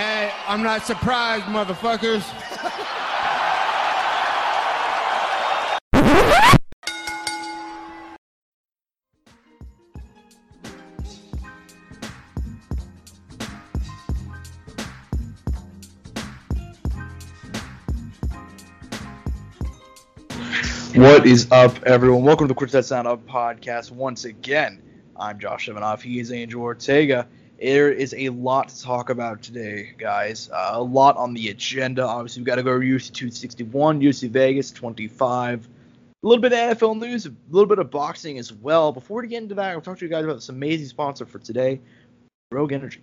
Hey, I'm not surprised, motherfuckers. What is up, everyone? Welcome to the Quick That Sound Up podcast once again. I'm Josh Shevanoff. He is Andrew Ortega. There is a lot to talk about today, guys. A lot on the agenda. Obviously, we've got to go over UFC 261, UFC Vegas 25. A little bit of NFL news, a little bit of boxing as well. Before we get into that, I'll talk to you guys about this amazing sponsor for today, Rogue Energy.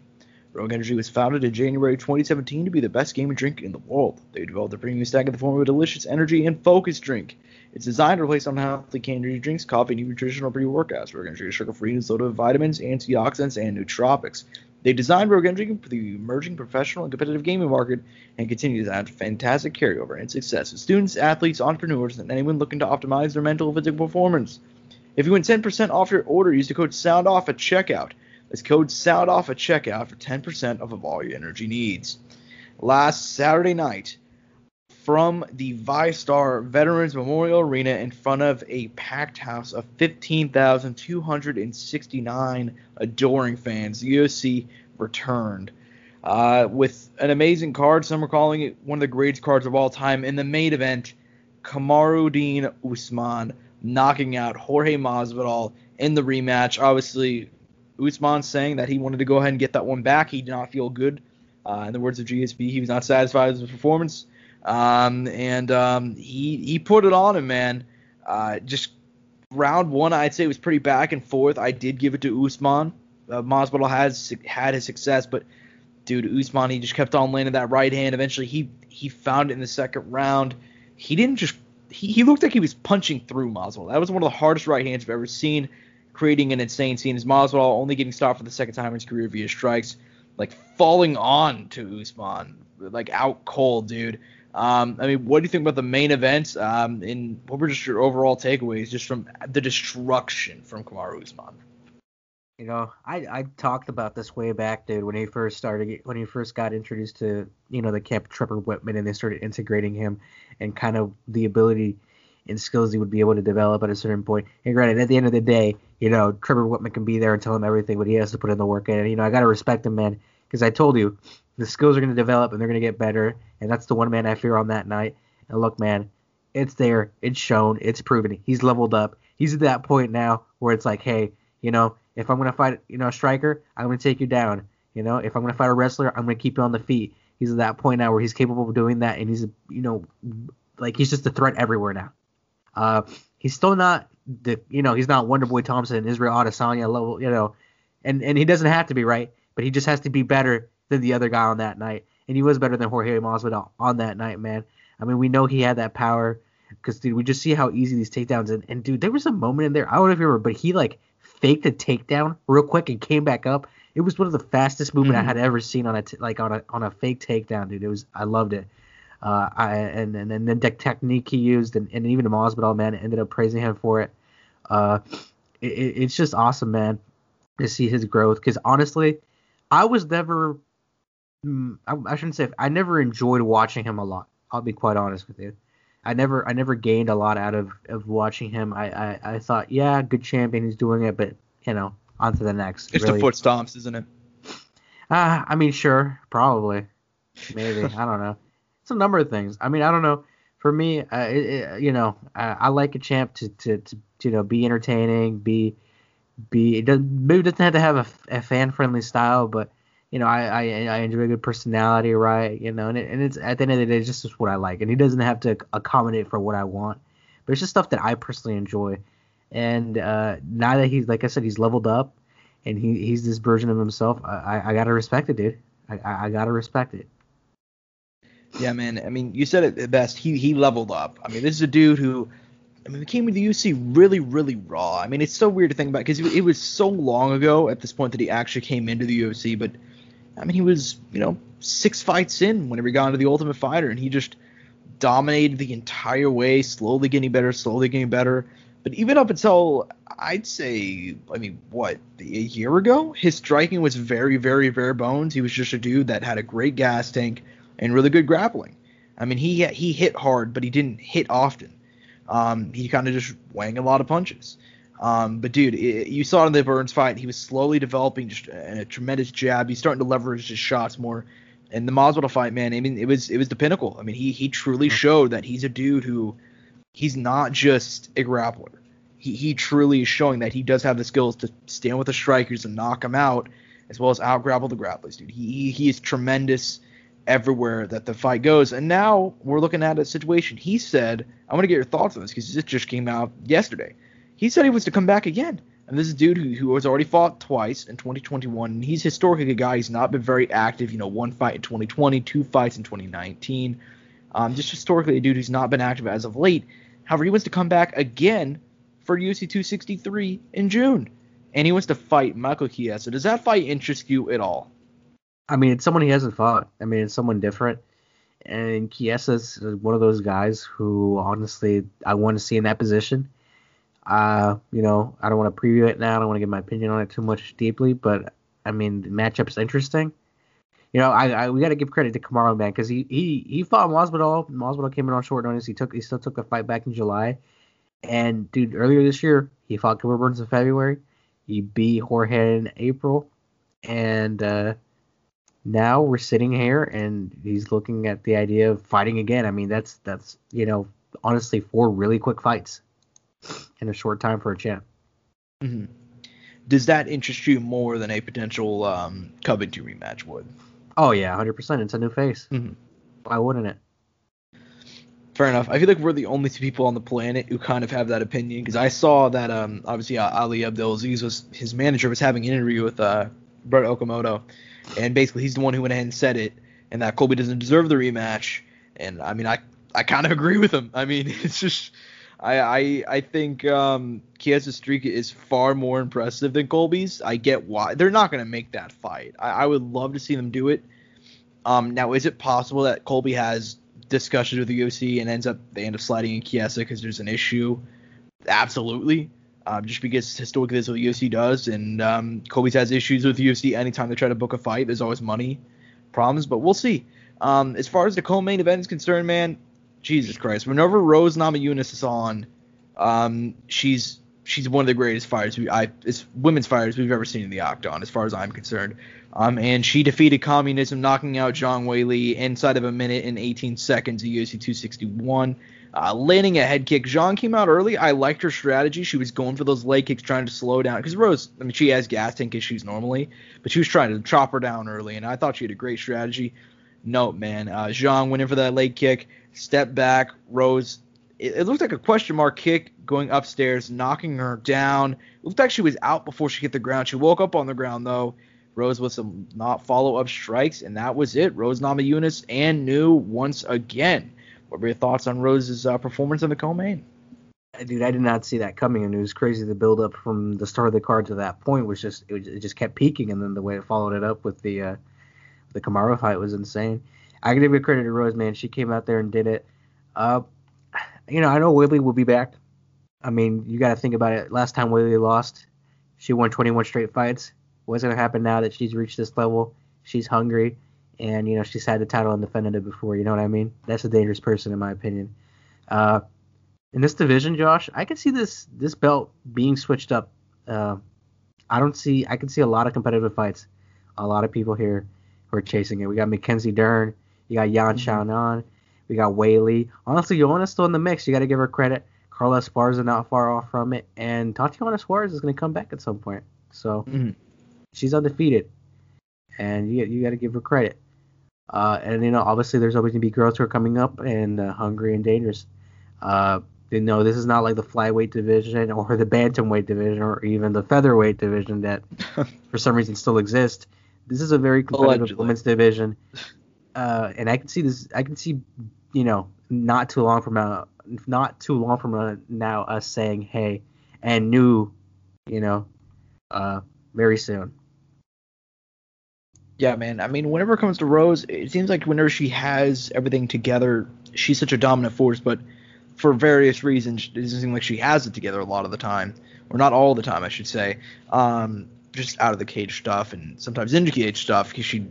Rogue Energy was founded in January 2017 to be the best gaming drink in the world. They developed a premium stack in the form of a delicious energy and focus drink. It's designed to replace unhealthy canned energy drinks, coffee, and even nutritional pre-workouts. Rogue Energy is sugar-free and loaded with vitamins, antioxidants, and nootropics. They designed Rogue Energy for the emerging professional and competitive gaming market and continue to have fantastic carryover and success with students, athletes, entrepreneurs, and anyone looking to optimize their mental and physical performance. If you want 10% off your order, use the code SOUNDOFF at checkout. That's code SOUNDOFF at checkout for 10% off of all your energy needs. Last Saturday night, from the ViStar Veterans Memorial Arena in front of a packed house of 15,269 adoring fans, the UFC returned with an amazing card. Some are calling it one of the greatest cards of all time. In the main event, Kamaru Usman knocking out Jorge Masvidal in the rematch. Obviously, Usman saying that he wanted to go ahead and get that one back. He did not feel good. In the words of GSB, he was not satisfied with his performance. He put it on him, man. Just round one, I'd say, was pretty back and forth. I did give it to Usman. Masvidal has had his success, but dude, Usman, he just kept on landing that right hand. Eventually, he found it in the second round. He didn't just he looked like he was punching through Masvidal. That was one of the hardest right hands I've ever seen, creating an insane scene. As Masvidal only getting stopped for the second time in his career via strikes, like falling on to Usman, like out cold, dude. I mean, what do you think about the main events? And what were just your overall takeaways just from the destruction from Kamaru Usman? You know, I talked about this way back, dude, when he first got introduced to, you know, the camp of Trevor Wittman, and they started integrating him and kind of the ability and skills he would be able to develop at a certain point. And granted, at the end of the day, you know, Trevor Wittman can be there and tell him everything, but he has to put in the work. And, you know, I got to respect him, man, because I told you, the skills are going to develop and they're going to get better. And that's the one man I fear on that night. And look, man, it's there. It's shown. It's proven. He's leveled up. He's at that point now where it's like, hey, you know, if I'm going to fight, you know, a striker, I'm going to take you down. You know, if I'm going to fight a wrestler, I'm going to keep you on the feet. He's at that point now where he's capable of doing that. And he's, you know, like he's just a threat everywhere now. He's still not the, you know, he's not Wonderboy Thompson, Israel Adesanya level, you know, and he doesn't have to be, right? But he just has to be better than the other guy on that night. And he was better than Jorge Masvidal on that night, man. I mean, we know he had that power because, dude, we just see how easy these takedowns. And dude, there was a moment in there, I don't know if you remember, but he, like, faked a takedown real quick and came back up. It was one of the fastest movement I had ever seen on a fake takedown, dude. It was, I loved it. And then the technique he used, and even Masvidal, man, ended up praising him for it. It's just awesome, man, to see his growth. Because honestly, I was never, I shouldn't say, I never enjoyed watching him a lot. I'll be quite honest with you. I never gained a lot out of watching him. I thought, yeah, good champion, he's doing it, but, you know, on to the next. It's really the foot stomps, isn't it? I mean, sure, probably, maybe, I don't know. It's a number of things. I mean, I don't know. For me, you know, I like a champ to you know, be entertaining, maybe doesn't have to have a fan-friendly style, but, you know, I enjoy a good personality, right? You know, and it's at the end of the day, it's just what I like. And he doesn't have to accommodate for what I want. But it's just stuff that I personally enjoy. And now that he's, like I said, he's leveled up and he's this version of himself, I got to respect it, dude. I got to respect it. Yeah, man. I mean, you said it best. He leveled up. I mean, this is a dude who, I mean, we came to the UFC really, really raw. I mean, it's so weird to think about because it was so long ago at this point that he actually came into the UFC. But, I mean, he was, you know, 6 fights in whenever he got into The Ultimate Fighter, and he just dominated the entire way, slowly getting better, But even up until, I'd say, I mean, what, a year ago? His striking was very, very bare bones. He was just a dude that had a great gas tank and really good grappling. I mean, he hit hard, but he didn't hit often. He kind of just wang a lot of punches. But, dude, you saw in the Burns fight, he was slowly developing just a tremendous jab. He's starting to leverage his shots more. And the Masvidal fight, man, I mean, it was the pinnacle. I mean, he truly showed that he's a dude who he's not just a grappler. He truly is showing that he does have the skills to stand with the strikers and knock them out, as well as out-grapple the grapplers, dude. He is tremendous everywhere that the fight goes. And now we're looking at a situation. He said, I want to get your thoughts on this because this just came out yesterday. He said he was to come back again. And this is a dude who has already fought twice in 2021. And he's historically a guy who's not been very active. You know, one fight in 2020, two fights in 2019. Just historically a dude who's not been active as of late. However, he wants to come back again for UFC 263 in June. And he wants to fight Michael Chiesa. So does that fight interest you at all? I mean, it's someone he hasn't fought. I mean, it's someone different. And Chiesa's one of those guys who, honestly, I want to see in that position. You know, I don't want to preview it now. I don't want to give my opinion on it too much deeply, but I mean, the matchup's interesting. You know, we got to give credit to Kamaru, man, because he fought Masvidal. Masvidal came in on short notice. He still took the fight back in July, and dude, earlier this year he fought Gilbert Burns in February. He beat Jorge in April, and now we're sitting here and he's looking at the idea of fighting again. I mean, that's you know, honestly, four really quick fights in a short time for a champ. Mm-hmm. Does that interest you more than a potential Covington rematch would? Oh, yeah, 100%. It's a new face. Mm-hmm. Why wouldn't it? Fair enough. I feel like we're the only two people on the planet who kind of have that opinion, because I saw that obviously Ali Abdelaziz, his manager, was having an interview with Brett Okamoto, and basically he's the one who went ahead and said it, and that Colby doesn't deserve the rematch. And, I mean, I kind of agree with him. I mean, it's just... I think Chiesa's streak is far more impressive than Colby's. I get why. They're not going to make that fight. I would love to see them do it. Now, is it possible that Colby has discussions with the UFC and they end up sliding in Chiesa because there's an issue? Absolutely. Just because historically that's what the UFC does. And Colby's has issues with the UFC. Anytime they try to book a fight, there's always money problems. But we'll see. As far as the co-main event is concerned, man, Jesus Christ. Whenever Rose Namajunas is on, she's one of the greatest fighters women's fighters we've ever seen in the octagon, as far as I'm concerned. And she defeated communism, knocking out Zhang Weili inside of a minute and 18 seconds at UFC 261. Landing a head kick. Zhang came out early. I liked her strategy. She was going for those leg kicks, trying to slow down. Because Rose, I mean, she has gas tank issues normally, but she was trying to chop her down early, and I thought she had a great strategy. No, man. Zhang went in for that leg kick. Step back, Rose. It looked like a question mark kick going upstairs, knocking her down. It looked like she was out before she hit the ground. She woke up on the ground, though. Rose with some not follow-up strikes, and that was it. Rose Namajunas and new once again. What were your thoughts on Rose's performance in the co-main? Dude, I did not see that coming, and it was crazy. The build-up from the start of the card to that point was just it just kept peaking, and then the way it followed it up with the Kamaru fight was insane. I can give credit to Rose, man. She came out there and did it. You know, I know Weili will be back. I mean, you got to think about it. Last time Weili lost, she won 21 straight fights. What's going to happen now that she's reached this level? She's hungry, and, you know, she's had the title and defended it before. You know what I mean? That's a dangerous person, in my opinion. In this division, Josh, I can see this belt being switched up. I can see a lot of competitive fights. A lot of people here who are chasing it. We got Mackenzie Dern. You got Yan Xiaonan. We got Weili. Honestly, Joanna's still in the mix. You got to give her credit. Carla Esparza not far off from it. And Tatiana Suarez is going to come back at some point. So she's undefeated. And you got to give her credit. And, you know, obviously there's always going to be girls who are coming up and hungry and dangerous. You know, this is not like the flyweight division or the bantamweight division or even the featherweight division that for some reason still exists. This is a very competitive women's division. And I can see this. I can see, you know, not too long from now, us saying, "Hey, and new," you know, very soon. Yeah, man. I mean, whenever it comes to Rose, it seems like whenever she has everything together, she's such a dominant force. But for various reasons, it doesn't seem like she has it together a lot of the time, or not all the time, I should say. Just out of the cage stuff and sometimes in the cage stuff, because she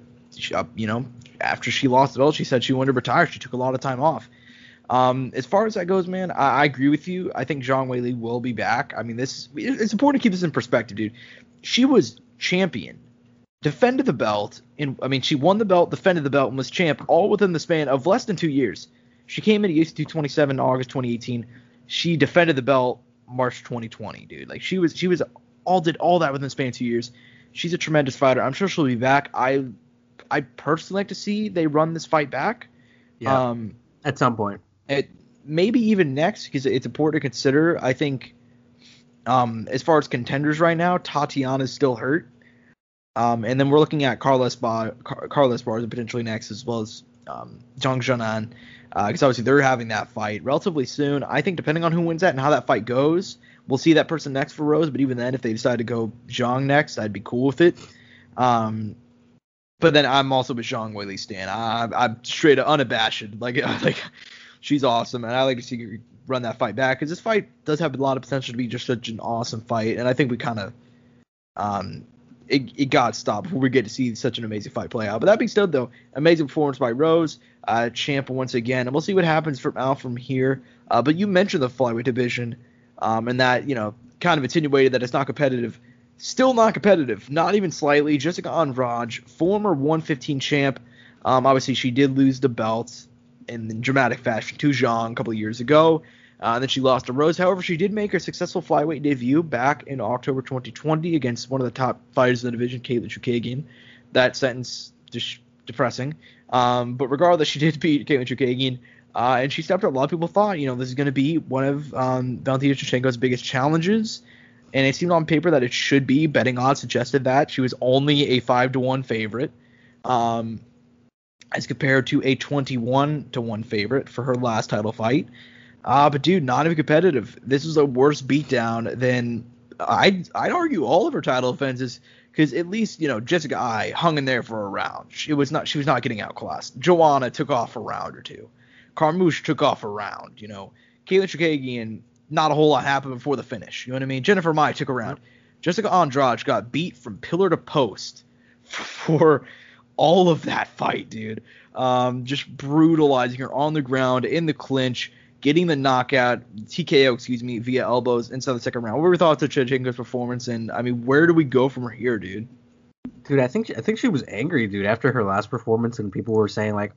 after she lost the belt, she said she wanted to retire. She took a lot of time off. As far as that goes, man, I agree with you. I think Zhang Weili will be back. I mean, it's important to keep this in perspective, dude. She was champion, defended the belt, and I mean, she won the belt, defended the belt, and was champ all within the span of less than 2 years. She came in at UFC 227 in August 2018. She defended the belt March 2020, dude. Like, she was all that within the span of 2 years. She's a tremendous fighter. I'm sure she'll be back. I personally like to see they run this fight back. Yeah. At some point. Maybe even next, because it's important to consider. I think as far as contenders right now, Tatiana's still hurt. And then we're looking at Carlos Barza potentially next, as well as Zhang Zhenan, because obviously they're having that fight relatively soon. I think depending on who wins that and how that fight goes, we'll see that person next for Rose. But even then, if they decide to go Zhang next, I'd be cool with it. But then I'm also a Zhang Weili stan. I'm straight up unabashed. Like she's awesome, and I like to see her run that fight back, because this fight does have a lot of potential to be just such an awesome fight. And I think we kind of it got stopped before we get to see such an amazing fight play out. But that being said, though, amazing performance by Rose, champ once again, and we'll see what happens from here. But you mentioned the flyweight division, and that kind of insinuated that it's not competitive. Still not competitive, not even slightly. Jessica Andrade, former 115 champ. Obviously, she did lose the belt in dramatic fashion to Zhang a couple of years ago. And then she lost to Rose. However, she did make her successful flyweight debut back in October 2020 against one of the top fighters in the division, Caitlin Chookagian. That sentence, just depressing. But regardless, she did beat Caitlin Chookagian. And she stepped up. A lot of people thought, this is going to be one of Valentina Shevchenko's biggest challenges. And it seemed on paper that it should be. Betting odds suggested that. She was only a 5-1 favorite, as compared to a 21-1 favorite for her last title fight. But, dude, not even competitive. This is a worse beatdown than I'd argue all of her title defenses, because at least, Jessica I hung in there for a round. She was not getting outclassed. Joanna took off a round or two. Carmouche took off a round, Caitlin Chookagian, not a whole lot happened before the finish. You know what I mean? Jennifer Maia took a round. Jessica Andrade got beat from pillar to post for all of that fight, dude. Just brutalizing her on the ground, in the clinch, getting the knockout, TKO, via elbows inside the second round. What were your thoughts of Shevchenko's performance? And, I mean, where do we go from here, dude? Dude, I think she was angry, dude, after her last performance, and people were saying, like,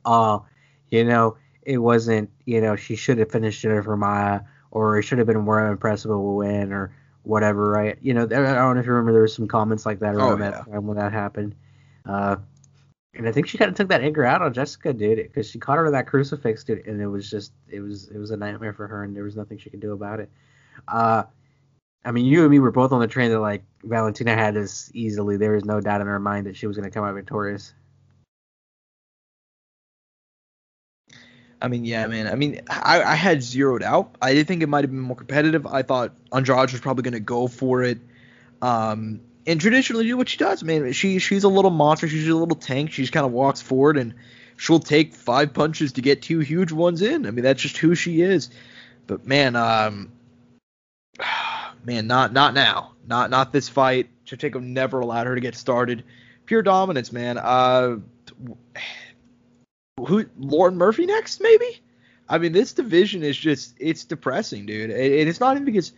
it wasn't, she should have finished Jennifer Maia, or it should have been more impressive of a win or whatever, right? I don't know if you remember, there was some comments like that around that time when that happened. And I think she kind of took that anger out on Jessica, dude, because she caught her in that crucifix, dude, and it was a nightmare for her, and there was nothing she could do about it. I mean, you and me were both on the train that, like, Valentina had this easily. There was no doubt in our mind that she was going to come out victorious. I mean, yeah, man. I mean, I had zeroed out. I did think it might have been more competitive. I thought Andrade was probably going to go for it. And traditionally, do what she does, man. She's a little monster. She's a little tank. She just kind of walks forward, and she'll take 5 punches to get 2 huge ones in. I mean, that's just who she is. But, man, not now. Not this fight. Shevchenko never allowed her to get started. Pure dominance, man. Who, Lauren Murphy next, maybe? I mean, this division is just, it's depressing, dude. It's not even because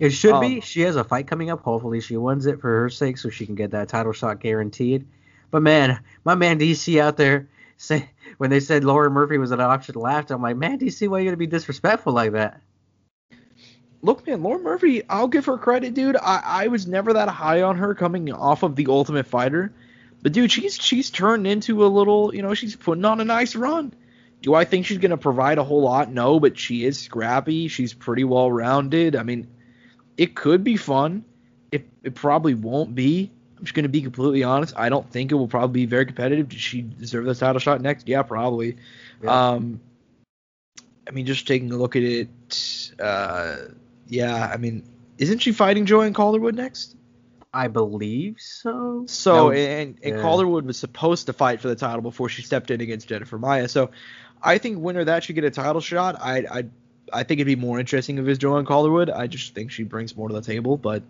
it should be. She has a fight coming up. Hopefully she wins it for her sake, so she can get that title shot guaranteed. But, man, my man DC out there, when they said Lauren Murphy was an option, laughed. I'm like, man, DC, why are you going to be disrespectful like that? Look, man, Lauren Murphy, I'll give her credit, dude. I was never that high on her coming off of The Ultimate Fighter. But, dude, she's turned into a little, she's putting on a nice run. Do I think she's going to provide a whole lot? No, but she is scrappy. She's pretty well-rounded. I mean, it could be fun. It probably won't be. I'm just going to be completely honest. I don't think it will probably be very competitive. Does she deserve this title shot next? Yeah, probably. Yeah. I mean, just taking a look at it, yeah, I mean, isn't she fighting Joanne Calderwood next? I believe so. And Calderwood was supposed to fight for the title before she stepped in against Jennifer Maia. So I think winner of that should get a title shot. I I think it'd be more interesting if it's Joanne Calderwood. I just think she brings more to the table. But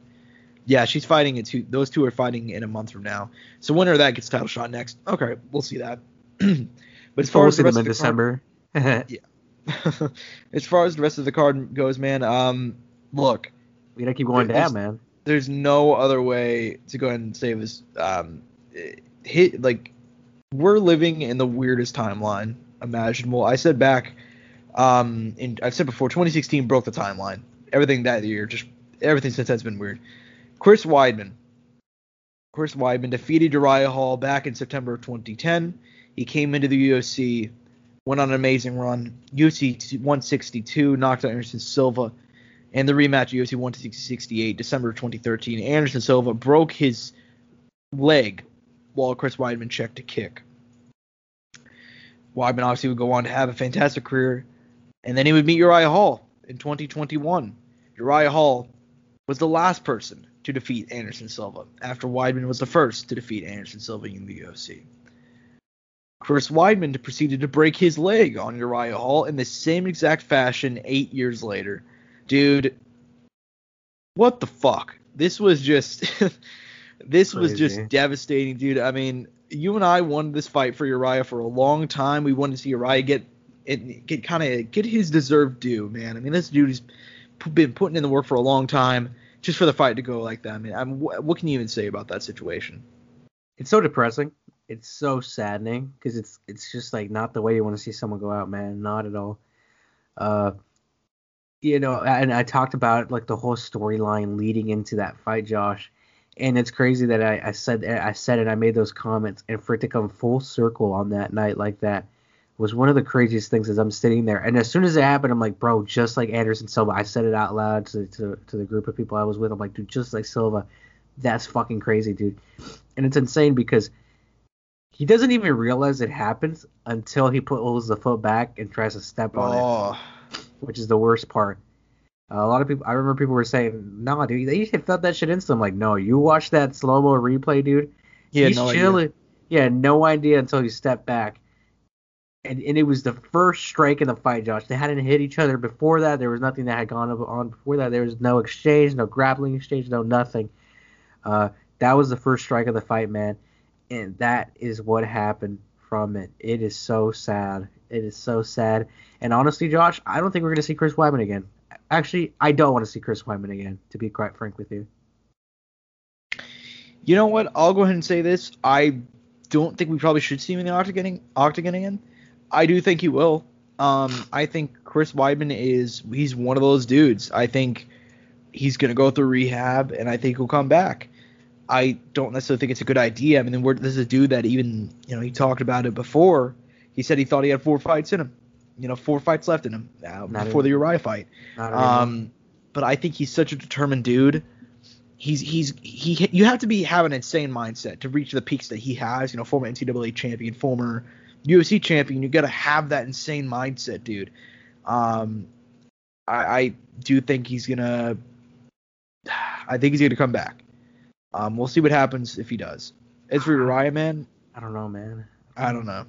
yeah, she's fighting at two. Those two are fighting in a month from now. So winner of that gets title shot next. Okay, we'll see that. But as far as the rest of the December. Card, yeah. As far as the rest of the card goes, man. Look, we gotta keep going down, man. There's no other way to go ahead and save this. We're living in the weirdest timeline imaginable. I said back, I've said before, 2016 broke the timeline. Everything that year, just everything since that's been weird. Chris Weidman defeated Uriah Hall back in September of 2010. He came into the UFC, went on an amazing run. UFC 162 knocked out Anderson Silva, and the rematch UFC 168 December of 2013. Anderson Silva broke his leg while Chris Weidman checked a kick. Weidman obviously would go on to have a fantastic career, and then he would meet Uriah Hall in 2021. Uriah Hall was the last person to defeat Anderson Silva, after Weidman was the first to defeat Anderson Silva in the UFC. Chris Weidman proceeded to break his leg on Uriah Hall in the same exact fashion 8 years later. Dude, what the fuck? This was just... This was just devastating, dude. I mean, you and I wanted this fight for Uriah for a long time. We wanted to see Uriah get his deserved due, man. I mean, this dude has been putting in the work for a long time just for the fight to go like that. I mean, what can you even say about that situation? It's so depressing. It's so saddening because it's just like not the way you want to see someone go out, man. Not at all. And I talked about like the whole storyline leading into that fight, Josh. And it's crazy that I said it, I made those comments, and for it to come full circle on that night like that was one of the craziest things as I'm sitting there. And as soon as it happened, I'm like, bro, just like Anderson Silva. I said it out loud to the group of people I was with. I'm like, dude, just like Silva. That's fucking crazy, dude. And it's insane because he doesn't even realize it happens until he pulls the foot back and tries to step on it, which is the worst part. A lot of people, I remember people were saying, "Nah, dude, they felt that shit instantly." I'm like, "No, you watch that slow mo replay, dude. He's chilling. Yeah, no idea until you step back." And it was the first strike in the fight, Josh. They hadn't hit each other before that. There was nothing that had gone on before that. There was no exchange, no grappling exchange, no nothing. That was the first strike of the fight, man. And that is what happened from it. It is so sad. It is so sad. And honestly, Josh, I don't think we're gonna see Chris Weidman again. Actually, I don't want to see Chris Weidman again, to be quite frank with you. You know what? I'll go ahead and say this. I don't think we probably should see him in the octagon again. I do think he will. I think Chris Weidman he's one of those dudes. I think he's going to go through rehab, and I think he'll come back. I don't necessarily think it's a good idea. I mean, this is a dude that even, he talked about it before. He said he thought he had 4 fights in him. 4 fights left in him before the Uriah fight. But I think he's such a determined dude. You have to have an insane mindset to reach the peaks that he has. Former NCAA champion, former UFC champion. You got to have that insane mindset, dude. I do think he's gonna come back. We'll see what happens if he does. As for Uriah, man, I don't know, man. I don't know.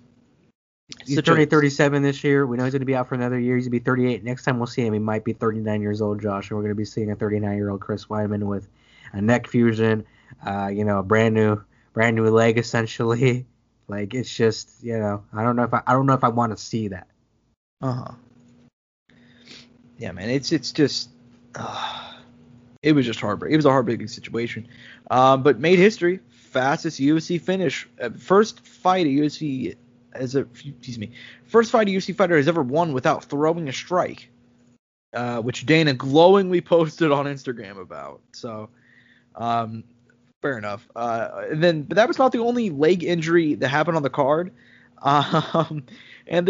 He's turning 37 this year. We know he's going to be out for another year. He's going to be 38. Next time we'll see him, he might be 39 years old, Josh. And we're going to be seeing a 39-year-old Chris Weidman with a neck fusion, a brand new leg essentially. Like it's just, I don't know if I want to see that. Yeah, man. It's just, it was just heartbreaking. It was a heartbreaking situation, but made history. Fastest UFC finish. First fight a UFC fighter has ever won without throwing a strike, which Dana glowingly posted on Instagram about. So, fair enough. But that was not the only leg injury that happened on the card. Anthony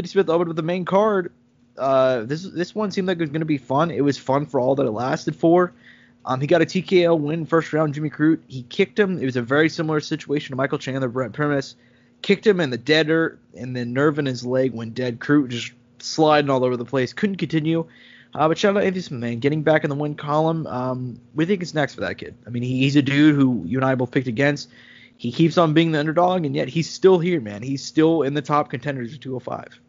Smith opened with the main card. This one seemed like it was going to be fun. It was fun for all that it lasted for. He got a TKO win first round. Jimmy Crute, he kicked him. It was a very similar situation to Michael Chandler, Brent Primus. Kicked him in the dead ear and then nerve in his leg went dead. Crute just sliding all over the place. Couldn't continue. But shout out to Anthony, man, getting back in the win column. We think it's next for that kid. I mean, he's a dude who you and I both picked against. He keeps on being the underdog, and yet he's still here, man. He's still in the top contenders of 205.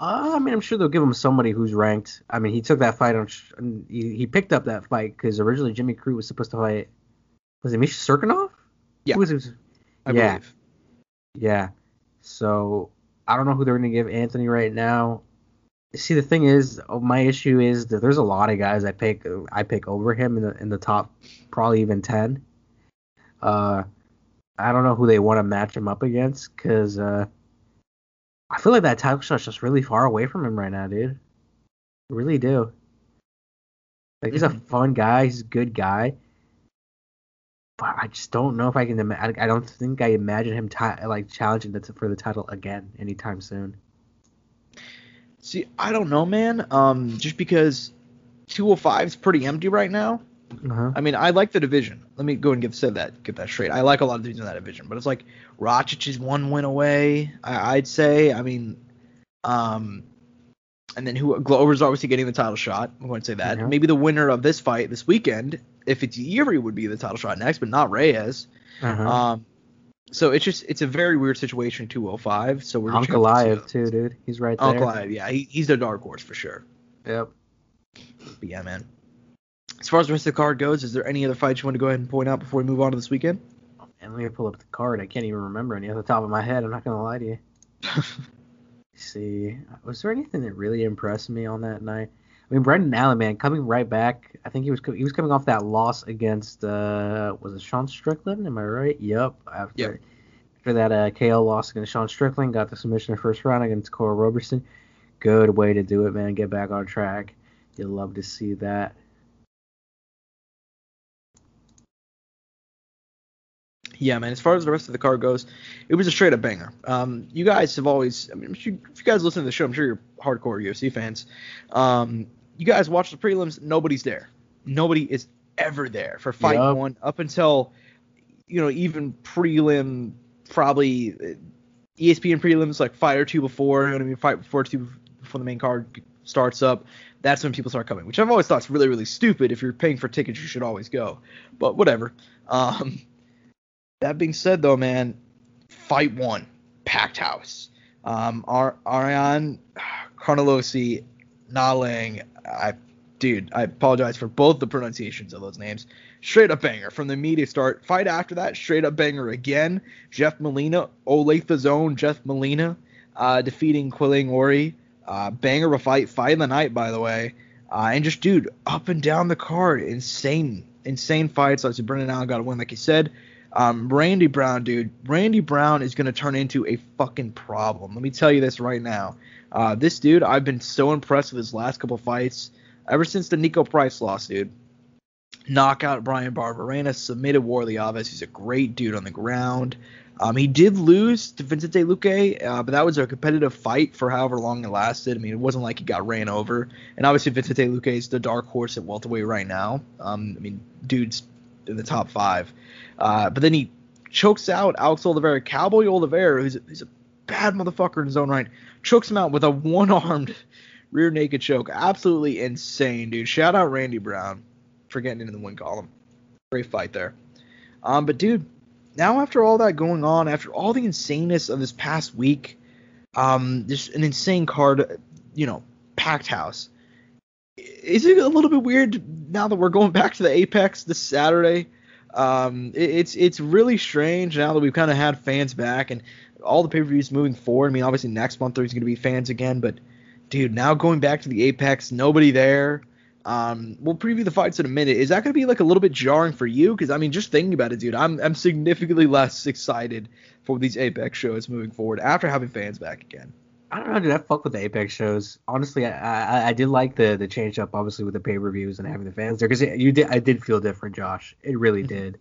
I mean, I'm sure they'll give him somebody who's ranked. I mean, he took that fight on – he picked up that fight because originally Jimmy Crute was supposed to fight – was it Misha Serkinov? Yeah. Who was it? I believe. Yeah. So I don't know who they're going to give Anthony right now. See, the thing is, my issue is that there's a lot of guys I pick over him in the top probably even 10. I don't know who they want to match him up against because I feel like that title shot's just really far away from him right now, dude. I really do. Like, he's a fun guy. He's a good guy. But I just don't know if I can... I don't think I imagine him challenging for the title again anytime soon. See, I don't know, man. Just because 205 is pretty empty right now. Uh-huh. I mean, I like the division. Let me go and get that straight. I like a lot of dudes in that division, but it's like Rakic is one win away. I'd say. I mean, and then Glover's obviously getting the title shot. I'm going to say that. Uh-huh. Maybe the winner of this fight this weekend, if it's Yuri, would be the title shot next, but not Reyes. Uh-huh. So it's a very weird situation. 205. So we're Uncle Live too, dude. He's right there. Uncle Live, yeah, he's the dark horse for sure. Yep. But yeah, man. As far as the rest of the card goes, is there any other fights you want to go ahead and point out before we move on to this weekend? And let me pull up the card. I can't even remember any off the top of my head. I'm not going to lie to you. See, was there anything that really impressed me on that night? I mean, Brendan Allen, man, coming right back. I think he was coming off that loss against, was it Sean Strickland? Am I right? Yep. After that KO loss against Sean Strickland, got the submission in the first round against Cora Roberson. Good way to do it, man. Get back on track. You'd love to see that. Yeah, man, as far as the rest of the card goes, it was a straight-up banger. You guys have always – I mean, if you guys listen to the show, I'm sure you're hardcore UFC fans. You guys watch the prelims. Nobody's there. Nobody is ever there for fight one up until, you know, even prelim probably – ESPN prelims like fight or two before. You know what I mean? Fight before two before the main card starts up. That's when people start coming, which I've always thought is really, really stupid. If you're paying for tickets, you should always go. But whatever. That being said, though, man, fight one, packed house. Ariane Carnelosi, Nalang, I apologize for both the pronunciations of those names. Straight up banger from the media start. Fight after that, straight up banger again. Jeff Molina, Olathe Zone, Jeff Molina, defeating Quiling Ori. Banger of a fight, fight of the night, by the way. And just, dude, up and down the card, insane fights. Obviously, Brendan Allen got a win, like you said. Randy Brown, dude. Randy Brown is going to turn into a fucking problem. Let me tell you this right now. This dude, I've been so impressed with his last couple fights. Ever since the Nico Price loss, dude. Knockout Brian Barberena, submitted Warley Alves. He's a great dude on the ground. He did lose to Vincent de Luque, but that was a competitive fight for however long it lasted. I mean, it wasn't like he got ran over. And obviously, Vincent de Luque is the dark horse at welterweight right now. I mean, dude's in the top five. But then he chokes out Alex Oliveira. Cowboy Oliveira, who's a bad motherfucker in his own right, chokes him out with a one-armed rear naked choke. Absolutely insane, dude. Shout out Randy Brown for getting into the win column. Great fight there. But, dude, now after all that going on, after all the insaneness of this past week, just an insane card, you know, packed house. Is it a little bit weird now that we're going back to the Apex this Saturday? It's really strange now that we've kind of had fans back and all the pay-per-views moving forward. I mean, obviously next month there's going to be fans again, but dude, now going back to the Apex, nobody there. We'll preview the fights in a minute. Is that going to be like a little bit jarring for you? Because I mean, just thinking about it, dude, I'm significantly less excited for these Apex shows moving forward after having fans back again. I don't know, dude. I fuck with the Apex shows. Honestly, I did like the change up, obviously, with the pay per views and having the fans there because I did feel different, Josh. It really did.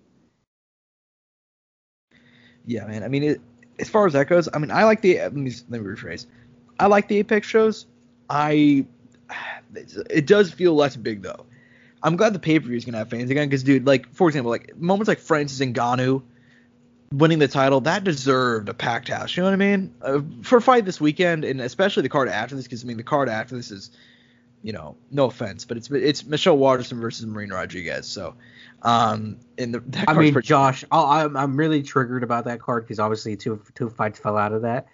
Yeah, man. I mean, as far as that goes, I mean, I like the. Let me rephrase. I like the Apex shows. It does feel less big though. I'm glad the pay per view is gonna have fans again because, dude, like for example, like moments like Francis Ngannou winning the title, that deserved a packed house. You know what I mean? For a fight this weekend, and especially the card after this, because, I mean, the card after this is, you know, no offense, but it's Michelle Waterson versus Marina Rodriguez. So, I mean, Josh, I'm really triggered about that card because, obviously, two fights fell out of that.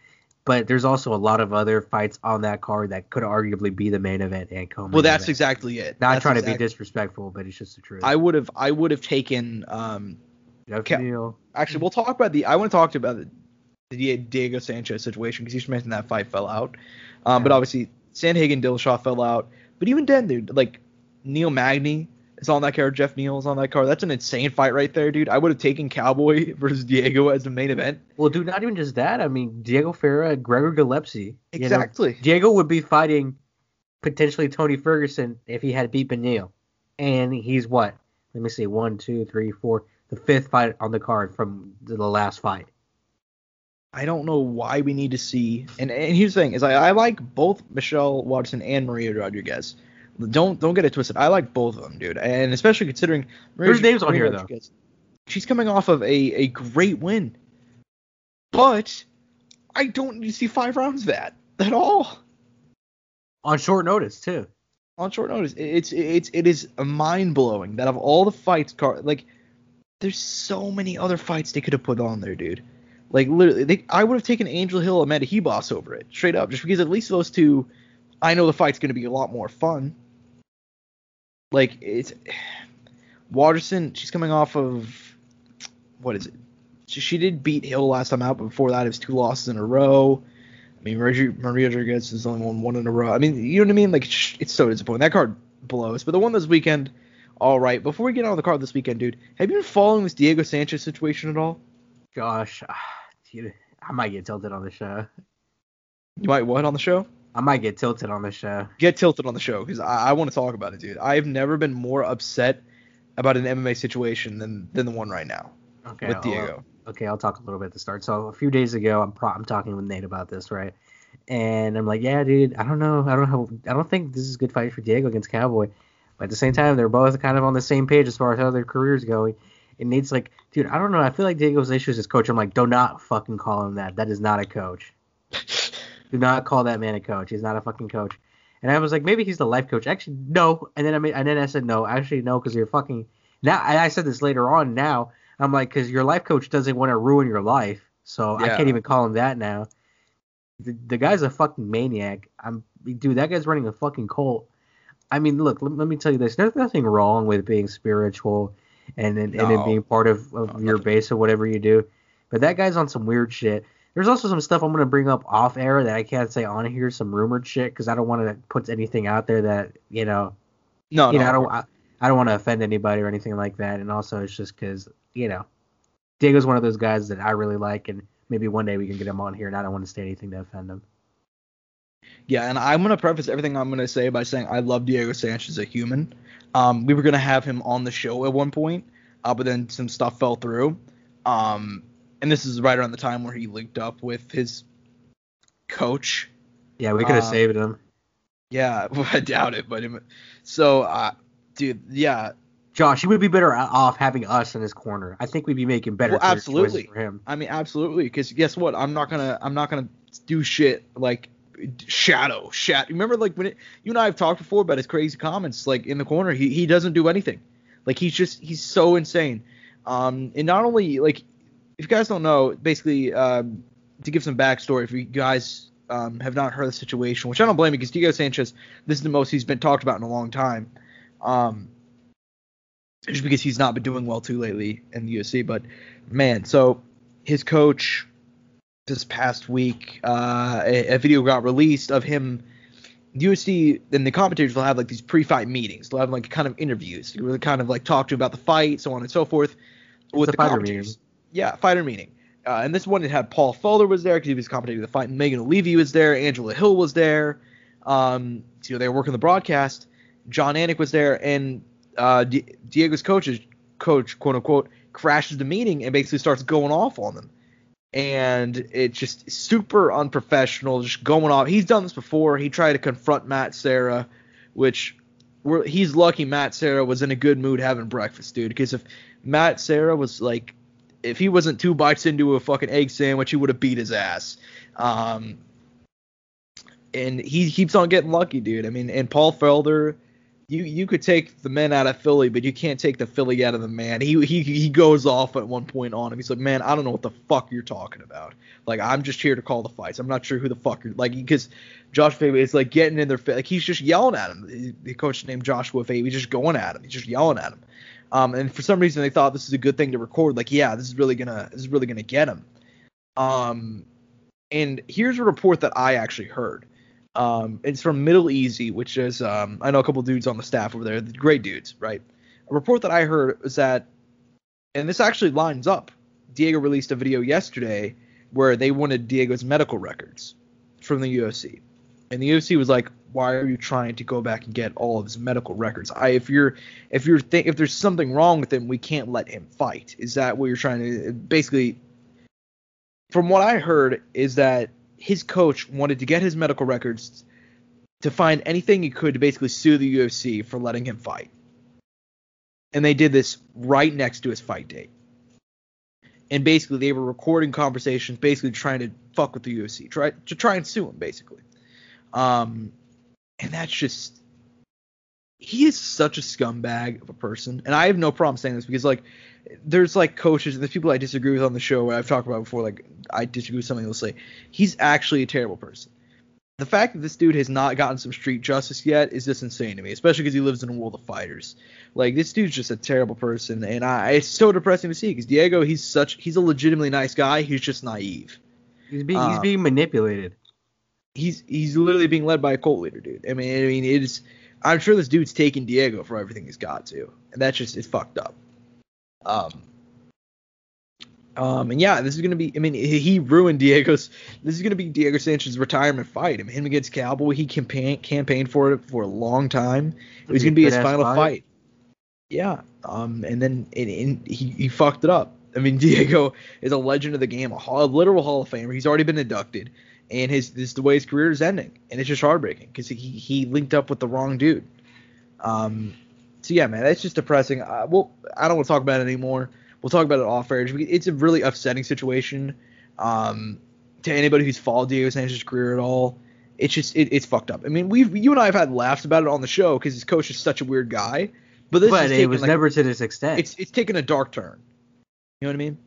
But there's also a lot of other fights on that card that could arguably be the main event and co-main event. Well, that's exactly it. Not trying to be disrespectful, but it's just the truth. I would have taken Jeff Neal. Actually, we'll talk about the – I want to talk about the Diego Sanchez situation because you just mentioned that fight fell out. Yeah. But obviously, Sandhagen Dillashaw fell out. But even then, dude, like Neil Magny is on that card. Jeff Neal is on that card. That's an insane fight right there, dude. I would have taken Cowboy versus Diego as the main event. Well, dude, not even just that. I mean, Diego Ferreira, Gregor Gillespie. Exactly. You know, Diego would be fighting potentially Tony Ferguson if he had beat Beneil. And he's what? Let me see. 1, 2, 3, 4. The fifth fight on the card from the last fight. I don't know why we need to see. And here's the thing: is I like both Michelle Watson and Maria Rodriguez. Don't get it twisted. I like both of them, dude. And especially considering Maria, her name's on here though. She's coming off of a great win. But I don't need to see 5 rounds of that at all. On short notice too. On short notice, it is mind blowing that of all the fights, like there's so many other fights they could have put on there, dude. Like, literally, I would have taken Angel Hill, Amanda Hebos over it, straight up, just because at least those two, I know the fight's going to be a lot more fun. Like, it's Watterson, she's coming off of, what is it? She did beat Hill last time out, but before that, it was 2 losses in a row. I mean, Maria Rodriguez has only won 1 in a row. I mean, you know what I mean? Like, it's so disappointing. That card blows. But the one this weekend, all right. Before we get on the card this weekend, dude, have you been following this Diego Sanchez situation at all? Gosh, dude, I might get tilted on the show. You might what on the show? I might get tilted on the show. Get tilted on the show because I want to talk about it, dude. I've never been more upset about an MMA situation than the one right now. Okay, with Diego. Okay, I'll talk a little bit at the start. So a few days ago, I'm talking with Nate about this, right? And I'm like, yeah, dude, I don't know, I don't think this is a good fight for Diego against Cowboy. But at the same time, they're both kind of on the same page as far as how their careers going. And Nate's like, dude, I don't know. I feel like Diego's issue is his coach. I'm like, do not fucking call him that. That is not a coach. Do not call that man a coach. He's not a fucking coach. And I was like, maybe he's the life coach. Actually, no. And then I said, no. Actually, no, because you're fucking now. And I said this later on. Now I'm like, because your life coach doesn't want to ruin your life, so yeah. I can't even call him that now. The guy's a fucking maniac. Dude, that guy's running a fucking cult. I mean, look, let me tell you this. There's nothing wrong with being spiritual. And it being part of your base or whatever you do. But that guy's on some weird shit. There's also some stuff I'm going to bring up off air that I can't say on here, some rumored shit, because I don't want to put anything out there that, you know. I don't want to offend anybody or anything like that. And also it's just because, you know, Diego's one of those guys that I really like, and maybe one day we can get him on here, and I don't want to say anything to offend him. Yeah, and I'm going to preface everything I'm going to say by saying I love Diego Sanchez as a human. We were going to have him on the show at one point, but then some stuff fell through. And this is right around the time where he linked up with his coach. Yeah, we could have saved him. Yeah, I doubt it. But dude, yeah. Josh, he would be better off having us in his corner. I think we'd be making better choices for him. I mean, absolutely, because guess what? I'm not gonna do shit like – Shadow. Remember, like when you and I have talked before about his crazy comments, like in the corner, he doesn't do anything. Like he's so insane. And not only like, if you guys don't know, basically to give some backstory, if you guys have not heard the situation, which I don't blame you because Diego Sanchez, this is the most he's been talked about in a long time, just because he's not been doing well too lately in the UFC. But man, so his coach. This past week, a video got released of him. The UFC and the commentators will have like these pre-fight meetings. They'll have like kind of interviews. They'll kind of like talk to about the fight, so on and so forth. With the fighter meeting. Yeah, fighter meeting. And this one, it had Paul Felder was there because he was commentating the fight. And Megan O'Leary was there. Angela Hill was there. So, you know, they were working the broadcast. John Anik was there, and Diego's coach, quote unquote, crashes the meeting and basically starts going off on them. And it's just super unprofessional, just going off. He's done this before. He tried to confront Matt Serra, which he's lucky Matt Serra was in a good mood having breakfast, dude. Because if Matt Serra was like, if he wasn't 2 bites into a fucking egg sandwich, he would have beat his ass. And he keeps on getting lucky, dude. I mean, and Paul Felder You could take the men out of Philly, but you can't take the Philly out of the man. He goes off at one point on him. He's like, man, I don't know what the fuck you're talking about. Like, I'm just here to call the fights. I'm not sure who the fuck you're – like, because Josh Fabia is, like, getting in their – like, he's just yelling at him. The coach named Joshua Fabia. He's just going at him. He's just yelling at him. And for some reason they thought this is a good thing to record. Like, yeah, this is really gonna get him. And here's a report that I actually heard. It's from Middle Easy, which is I know a couple dudes on the staff over there, the great dudes, right? A report that I heard is that, and this actually lines up. Diego released a video yesterday where they wanted Diego's medical records from the UFC, and the UFC was like, "Why are you trying to go back and get all of his medical records? If there's something wrong with him, we can't let him fight." Is that what you're trying to basically? From what I heard, is that his coach wanted to get his medical records to find anything he could to basically sue the UFC for letting him fight. And they did this right next to his fight date. And basically they were recording conversations, basically trying to fuck with the UFC, try and sue him, basically. And that's just – he is such a scumbag of a person. And I have no problem saying this because, like, there's, like, coaches and there's people I disagree with on the show where I've talked about before, like, I disagree with something they'll say. He's actually a terrible person. The fact that this dude has not gotten some street justice yet is just insane to me, especially because he lives in a world of fighters. Like, this dude's just a terrible person, and it's so depressing to see because Diego, he's a legitimately nice guy. He's just naive. He's being manipulated. He's literally being led by a cult leader, dude. I mean, it's – I'm sure this dude's taking Diego for everything he's got to, and that's just – it's fucked up. And yeah, this is going to be, I mean, he ruined Diego's, this is going to be Diego Sanchez's retirement fight. I mean, him against Cowboy, he campaigned for it for a long time. It was going to be his final fight. Yeah. And then he fucked it up. I mean, Diego is a legend of the game, a literal Hall of Famer. He's already been inducted, and this is the way his career is ending. And it's just heartbreaking because he linked up with the wrong dude. So yeah, man, that's just depressing. Well, I don't want to talk about it anymore. We'll talk about it off air. It's a really upsetting situation to anybody who's followed Diego Sanchez's career at all. It's just it's fucked up. I mean, you and I have had laughs about it on the show because his coach is such a weird guy. But it was never to this extent. It's taken a dark turn. You know what I mean?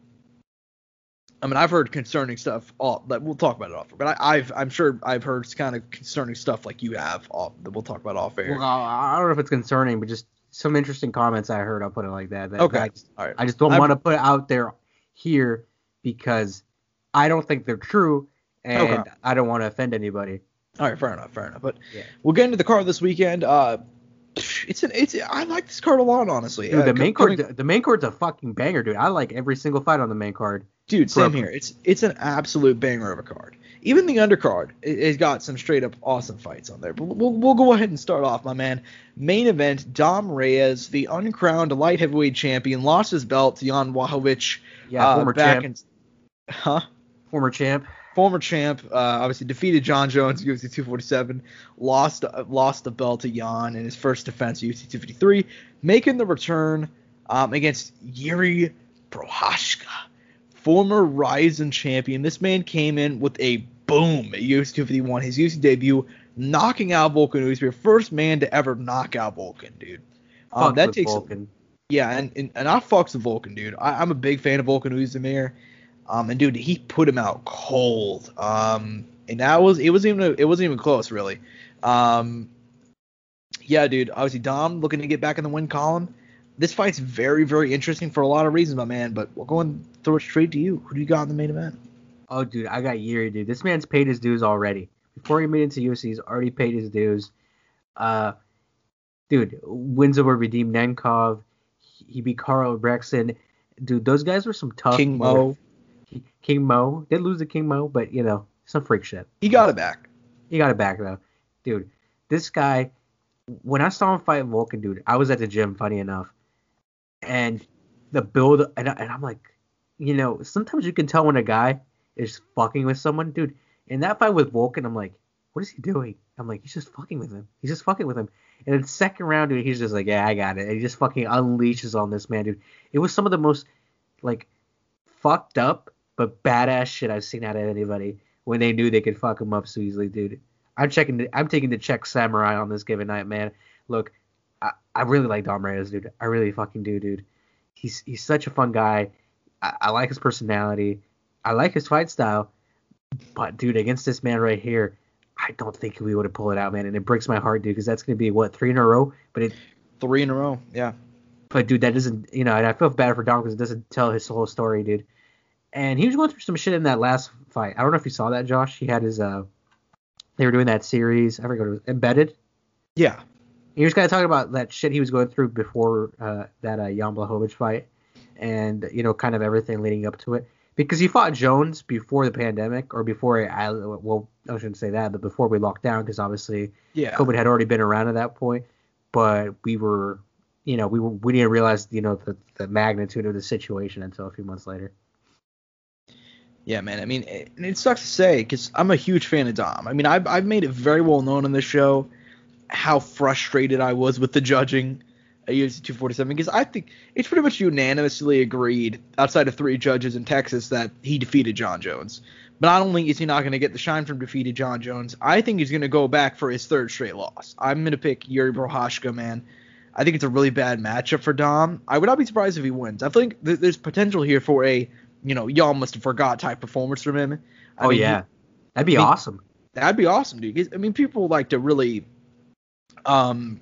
I mean, I've heard concerning stuff. We'll talk about it off air. But I'm sure I've heard kind of concerning stuff like you have that we'll talk about off air. Well, I don't know if it's concerning, but just some interesting comments I heard. I'll put it like that. Okay. All right. I just don't want to put it out there here because I don't think they're true, and okay, I don't want to offend anybody. All right, fair enough. But yeah, we'll get into the card this weekend. I like this card a lot, honestly. Dude, the main card's a fucking banger, dude. I like every single fight on the main card. Dude, same here. It's an absolute banger of a card. Even the undercard has got some straight-up awesome fights on there. But we'll go ahead and start off, my man. Main event, Dom Reyes, the uncrowned light heavyweight champion, lost his belt to Jan Blachowicz. Yeah, Former champ. Obviously defeated John Jones, UFC 247. Lost the belt to Jan in his first defense, UFC 253. Making the return against Yuri Prochazka, former Ryzen champion. This man came in with a boom at UFC 251, his UFC debut, knocking out Volkan Oezdemir. First man to ever knock out Volkan, dude. That takes Volkan. Yeah, and I fucks with Volkan, dude. I'm a big fan of Volkan Oezdemir. And dude, he put him out cold. And that was it wasn't even close, really. Yeah, dude. Obviously, Dom looking to get back in the win column. This fight's very, very interesting for a lot of reasons, my man, but we're going to throw it straight to you. Who do you got in the main event? Oh, dude, I got Yuri, dude. This man's paid his dues already. Before he made it to UFC, he's already paid his dues. Dude, wins over Vadim Nemkov. He beat Carl Rexon. Dude, those guys were some tough. King Mo. They lose to King Mo, but, you know, some freak shit. He got it back, though. Dude, this guy, when I saw him fight Volkan, dude, I was at the gym, funny enough. And the build, and I'm like, you know, sometimes you can tell when a guy is fucking with someone, dude. In that fight with Volkan, I'm like, what is he doing? I'm like, he's just fucking with him. And in the second round, dude, he's just like, yeah, I got it. And he just fucking unleashes on this man, dude. It was some of the most, like, fucked up but badass shit I've seen out of anybody when they knew they could fuck him up so easily, dude. I'm taking the Czech samurai on this given night, man. Look, I really like Don Moreno's dude. I really fucking do, dude. He's such a fun guy. I like his personality. I like his fight style. But, dude, against this man right here, I don't think we would have pulled it out, man. And it breaks my heart, dude, because that's going to be, what, 3 in a row? Three in a row, yeah. But, dude, that doesn't, you know, and I feel bad for Don because it doesn't tell his whole story, dude. And he was going through some shit in that last fight. I don't know if you saw that, Josh. He had his, they were doing that series, I forget what it was, Embedded? Yeah. He was kind of talking about that shit he was going through before that Jan Blachowicz fight and, you know, kind of everything leading up to it. Because he fought Jones before the pandemic or before, I shouldn't say that, but before we locked down because obviously COVID had already been around at that point. But we were, you know, we didn't realize, you know, the magnitude of the situation until a few months later. Yeah, man. I mean, it sucks to say because I'm a huge fan of Dom. I mean, I've made it very well known on this show how frustrated I was with the judging at UFC 247 because I think it's pretty much unanimously agreed outside of 3 judges in Texas that he defeated John Jones. But not only is he not going to get the shine from defeated John Jones, I think he's going to go back for his 3rd straight loss. I'm going to pick Yuri Prochazka, man. I think it's a really bad matchup for Dom. I would not be surprised if he wins. I think there's potential here for a, you know, y'all must have forgot type performance from him. I mean, that'd be awesome. That'd be awesome, dude. I mean, people like to really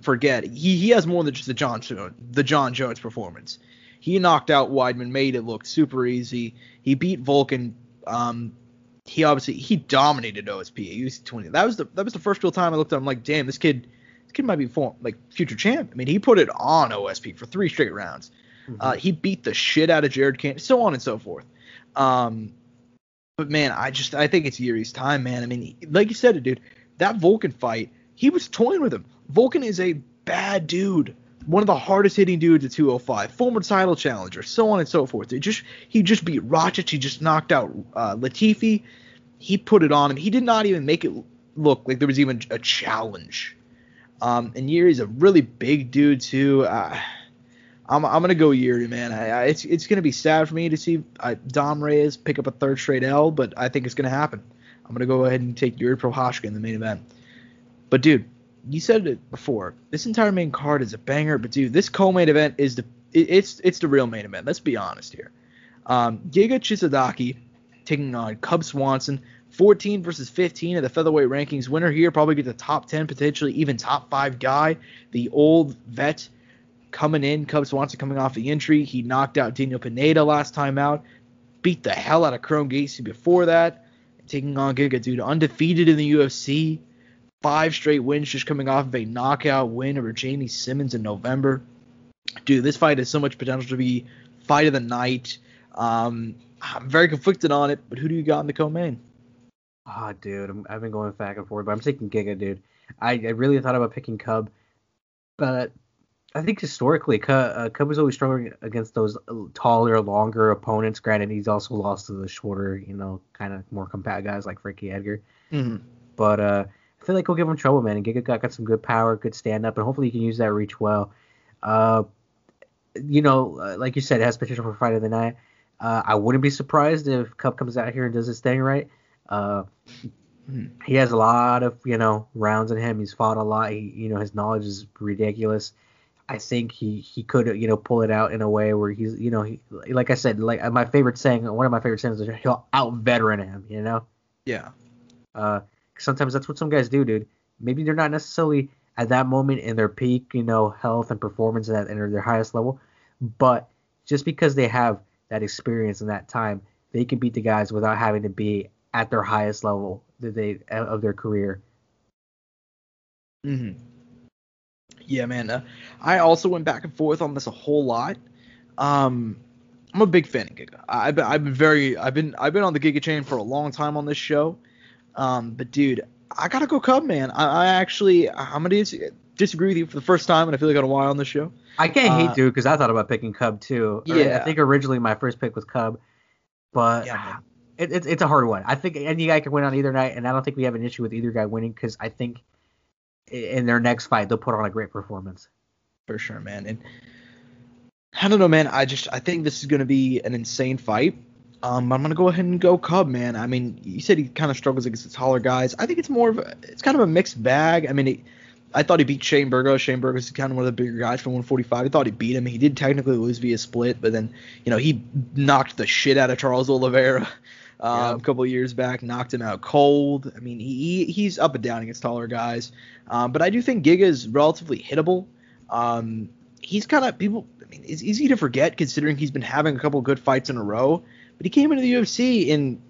forget. He has more than just the John Jones performance. He knocked out Weidman, made it look super easy. He beat Volkan. He dominated OSP at UFC 20. That was the first real time I looked at him. I'm like, damn, this kid might be future champ. I mean, he put it on OSP for 3 straight rounds. Mm-hmm. He beat the shit out of Jared Cant, so on and so forth. But man, I think it's Yuri's time, man. I mean, like you said, dude, that Volkan fight, he was toying with him. Volkan is a bad dude, one of the hardest hitting dudes at 205, former title challenger, so on and so forth. He just beat Rakic. He just knocked out Latifi. He put it on him. He did not even make it look like there was even a challenge. And Yuri's a really big dude too. I'm gonna go Yuri, man. It's gonna be sad for me to see Dom Reyes pick up a 3rd straight L, but I think it's gonna happen. I'm gonna go ahead and take Yuri Prochazka in the main event. But, dude, you said it before. This entire main card is a banger. But, dude, this co-main event is it's the real main event. Let's be honest here. Giga Chisadaki taking on Cub Swanson. 14 versus 15 of the featherweight rankings. Winner here probably gets a top 10, potentially even top 5 guy. The old vet coming in. Cub Swanson coming off the injury. He knocked out Daniel Pineda last time out. Beat the hell out of Chrome Gacy before that. Taking on Giga, dude, undefeated in the UFC. 5 straight wins just coming off of a knockout win over Jamie Simmons in November. Dude, this fight has so much potential to be fight of the night. I'm very conflicted on it, but who do you got in the co-main? Ah, dude, I've been going back and forth, but I'm taking Giga, dude. I really thought about picking Cub, but I think historically Cub was always struggling against those taller, longer opponents. Granted, he's also lost to the shorter, you know, kind of more compact guys like Frankie Edgar. Mm-hmm. But, I feel like he'll give him trouble, man. And Giga got some good power, good stand-up, and hopefully he can use that reach well. You know, like you said, it has potential for fight of the night. I wouldn't be surprised if Cub comes out here and does his thing right. He has a lot of, you know, rounds in him. He's fought a lot. He, you know, his knowledge is ridiculous. I think he could, you know, pull it out in a way where he's, you know, he, like I said, like my favorite saying, one of my favorite sayings is he'll out-veteran him, you know? Yeah. Sometimes that's what some guys do, dude. Maybe they're not necessarily at that moment in their peak, you know, health and performance and at their highest level. But just because they have that experience and that time, they can beat the guys without having to be at their highest level of their career. Mm-hmm. Yeah, man. I also went back and forth on this a whole lot. I'm a big fan of Giga. I've been on the Giga chain for a long time on this show. But dude, I gotta go Cub, man. I'm gonna disagree with you for the first time, and I feel like I got a while on this show. I can't hate dude, because I thought about picking Cub too. Yeah, I think originally my first pick was Cub, but yeah, it's a hard one. I think any guy can win on either night, and I don't think we have an issue with either guy winning because I think in their next fight they'll put on a great performance. For sure, man. And I don't know, man. I think this is gonna be an insane fight. I'm going to go ahead and go Cub, man. I mean, you said he kind of struggles against the taller guys. I think it's kind of a mixed bag. I mean, I thought he beat Shane Burgos. Shane Burgos is kind of one of the bigger guys from 145. I thought he beat him. He did technically lose via split, but then, you know, he knocked the shit out of Charles Oliveira a couple of years back, knocked him out cold. I mean, he's up and down against taller guys. But I do think Giga is relatively hittable. He's kind of – people – I mean, it's easy to forget considering he's been having a couple of good fights in a row. But he came into the UFC, and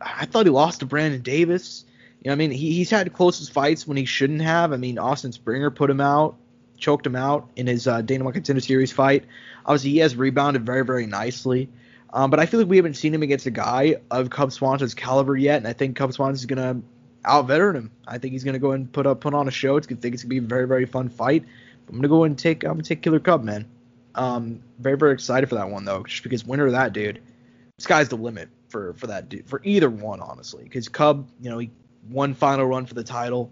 I thought he lost to Brandon Davis. You know, I mean, he's had closest fights when he shouldn't have. I mean, Austin Springer put him out, choked him out in his Dana White Contender Series fight. Obviously, he has rebounded very, very nicely. But I feel like we haven't seen him against a guy of Cub Swanson's caliber yet, and I think Cub Swanson is going to out-veteran him. I think he's going to go and put on a show. I think it's going to be a very, very fun fight. I'm going to go and take Killer Cub, man. Very, very excited for that one, though, just because winner of that dude, sky's the limit for that dude, for either one, honestly. Because Cub, you know, he one final run for the title,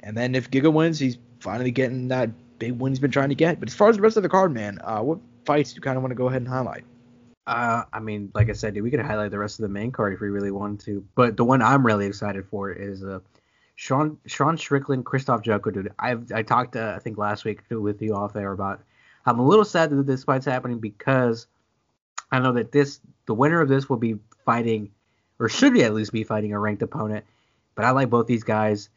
and then if Giga wins, he's finally getting that big win he's been trying to get. But as far as the rest of the card, man, what fights do you kind of want to go ahead and highlight? I mean, like I said, dude, we could highlight the rest of the main card if we really wanted to. But the one I'm really excited for is Sean Strickland, Christoph Jocko, dude. I talked, I think, last week with you off air about how I'm a little sad that this fight's happening because I know that the winner of this will be fighting, or should at least be fighting, a ranked opponent. But I like both these guys.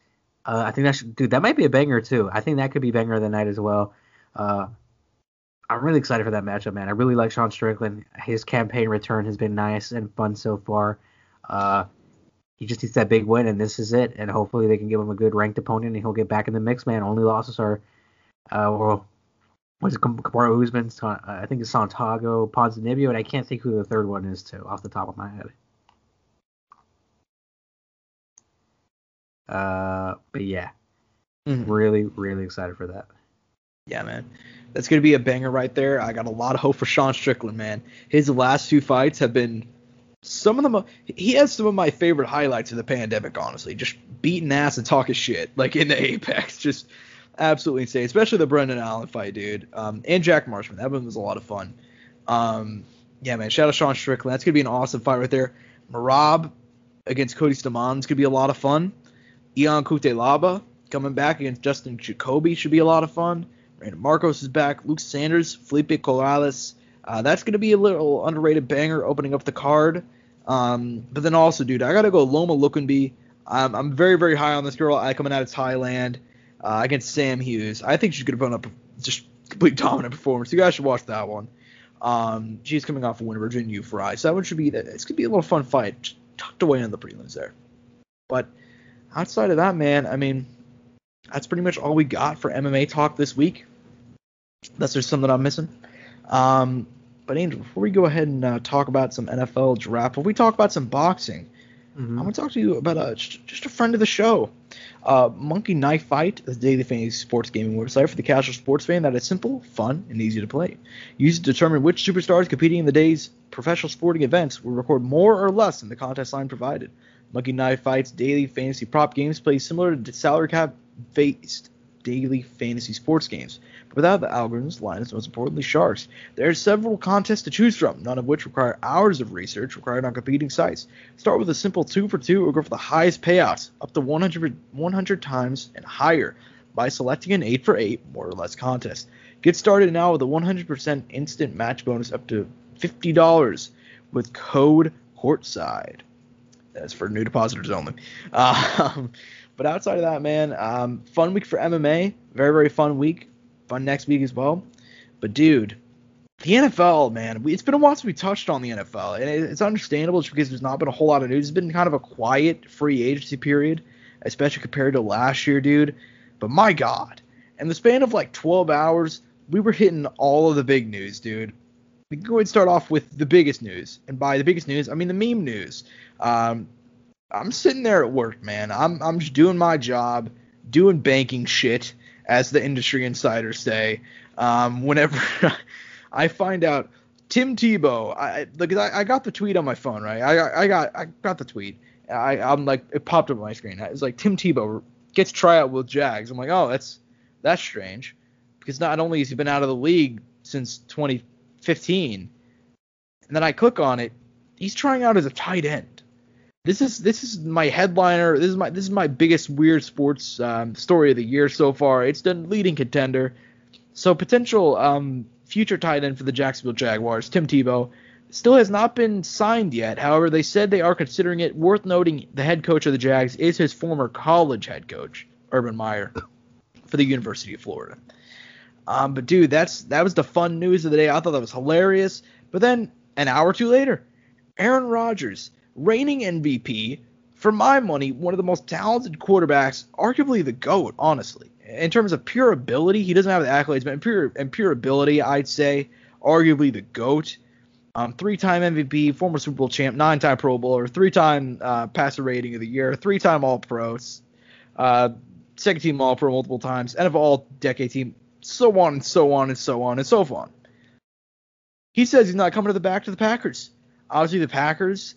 I think that might be a banger too. I think that could be banger of the night as well. I'm really excited for that matchup, man. I really like Sean Strickland. His campaign return has been nice and fun so far. He just needs that big win, and this is it. And hopefully they can give him a good ranked opponent, and he'll get back in the mix, man. Only losses are, Kamaru Usman, I think it's Santiago Ponzinibbio, and I can't think who the third one is too, off the top of my head. But yeah, really, really excited for that. Yeah, man, that's gonna be a banger right there. I got a lot of hope for Sean Strickland, man. His last two fights have been some of the he has some of my favorite highlights of the pandemic, honestly. Just beating ass and talking shit like in the Apex, just absolutely insane. Especially the Brendan Allen fight, dude. And Jack Marshman, that one was a lot of fun. Yeah, man, shout out Sean Strickland. That's gonna be an awesome fight right there. Merab against Cody Staman's gonna be a lot of fun. Ion Cutelaba coming back against Justin Jacoby should be a lot of fun. Brandon Marcos is back. Luke Sanders, Felipe Corrales. That's going to be a little underrated banger opening up the card. But then also, dude, I got to go Loma Lukunbi. I'm very, very high on this girl. Coming out of Thailand against Sam Hughes. I think she's going to put up just complete dominant performance. You guys should watch that one. She's coming off a win of Virginia U Fry. So that one should be – it's going to be a little fun fight. Just tucked away in the prelims there. But – outside of that, man, I mean, that's pretty much all we got for MMA talk this week. Unless there's something I'm missing. But, Angel, before we go ahead and talk about some NFL draft, before we talk about some boxing, I'm going to talk to you about just a friend of the show. Monkey Knife Fight, the daily fantasy sports gaming website for the casual sports fan that is simple, fun, and easy to play. Use it to determine which superstars competing in the day's professional sporting events will record more or less than the contest line provided. Monkey Knife Fight's daily fantasy prop games play similar to salary cap-based daily fantasy sports games, but without the algorithms, lions, most importantly, sharks. There are several contests to choose from, none of which require hours of research required on competing sites. Start with a simple 2 for 2 or go for the highest payouts, up to 100 times and higher, by selecting an 8 for 8 more or less contest. Get started now with a 100% instant match bonus up to $50 with code Courtside. That's for new depositors only. But outside of that, man, fun week for MMA. Very, very fun week. Fun next week as well. But, dude, the NFL, man, it's been a while since we touched on the NFL. And it's understandable just because there's not been a whole lot of news. It's been kind of a quiet free agency period, especially compared to last year, dude. But, my God, in the span of like 12 hours, we were hitting all of the big news, dude. We can go ahead and start off with the biggest news. And by the biggest news, I mean the meme news. I'm sitting there at work, man. I'm just doing my job, doing banking shit, as the industry insiders say. Whenever I find out Tim Tebow, I got the tweet on my phone, right? I got the tweet. I'm like, it popped up on my screen. It was like Tim Tebow gets tryout with Jags. I'm like, oh, that's strange, because not only has he been out of the league since 2015, and then I click on it, he's trying out as a tight end. This is my headliner. This is my biggest weird sports story of the year so far. It's the leading contender. So potential future tight end for the Jacksonville Jaguars, Tim Tebow, still has not been signed yet. However, they said they are considering it. Worth noting, the head coach of the Jags is his former college head coach, Urban Meyer, for the University of Florida. But dude, that was the fun news of the day. I thought that was hilarious. But then an hour or two later, Aaron Rodgers, reigning MVP, for my money, one of the most talented quarterbacks, arguably the GOAT, honestly. In terms of pure ability, he doesn't have the accolades, but in pure ability, I'd say arguably the GOAT. Three-time MVP, former Super Bowl champ, nine-time Pro Bowler, three-time passer rating of the year, three-time All-Pros, second-team All-Pro multiple times, NFL All-Decade team, so on and so on and so on and so on. He says he's not coming to the Packers. Obviously, the Packers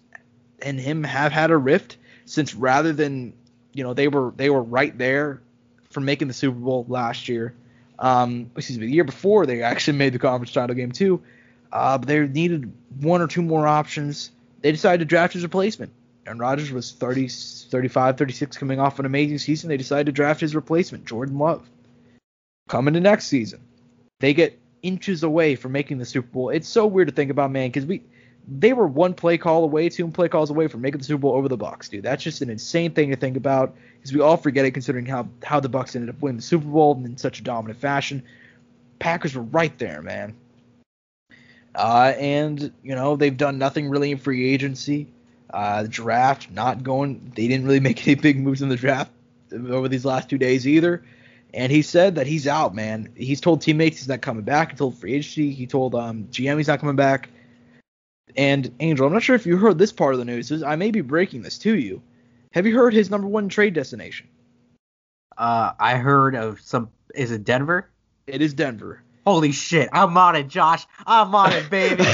and him have had a rift since, rather than, you know, they were right there for making the Super Bowl last year. The year before they actually made the conference title game too. But they needed one or two more options. They decided to draft his replacement. Aaron Rodgers was 30, 35, 36, coming off an amazing season. They decided to draft his replacement, Jordan Love. Coming to next season, they get inches away from making the Super Bowl. It's so weird to think about, man, because they were two play calls away from making the Super Bowl over the Bucks, dude. That's just an insane thing to think about, because we all forget it, considering how the Bucks ended up winning the Super Bowl in such a dominant fashion. Packers were right there, man. And, you know, they've done nothing really in free agency. The draft, not going – they didn't really make any big moves in the draft over these last 2 days either. And he said that he's out, man. He's told teammates he's not coming back. He told free agency. He told GM he's not coming back. And, Angel, I'm not sure if you heard this part of the news. I may be breaking this to you. Have you heard his number one trade destination? I heard of some – is it Denver? It is Denver. Holy shit, I'm on it, Josh. I'm on it, baby.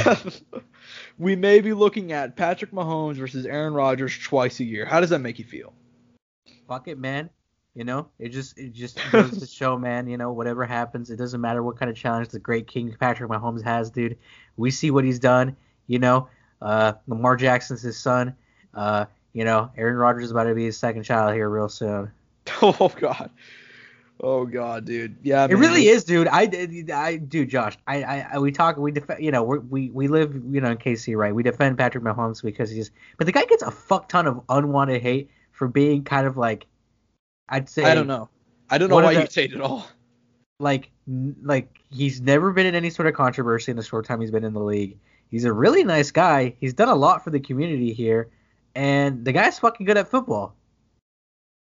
We may be looking at Patrick Mahomes versus Aaron Rodgers twice a year. How does that make you feel? Fuck it, man. You know, it just goes to show, man, you know, whatever happens, it doesn't matter what kind of challenge the great King Patrick Mahomes has, dude. We see what he's done, you know. Lamar Jackson's his son. You know, Aaron Rodgers is about to be his second child here real soon. Oh, God. Oh God, dude. Yeah, man. It really is, dude. Josh. We defend. You know, we live, you know, in KC, right? We defend Patrick Mahomes because but the guy gets a fuck ton of unwanted hate for being kind of like, I'd say, I don't know why you say it at all. Like he's never been in any sort of controversy in the short time he's been in the league. He's a really nice guy. He's done a lot for the community here, and the guy's fucking good at football.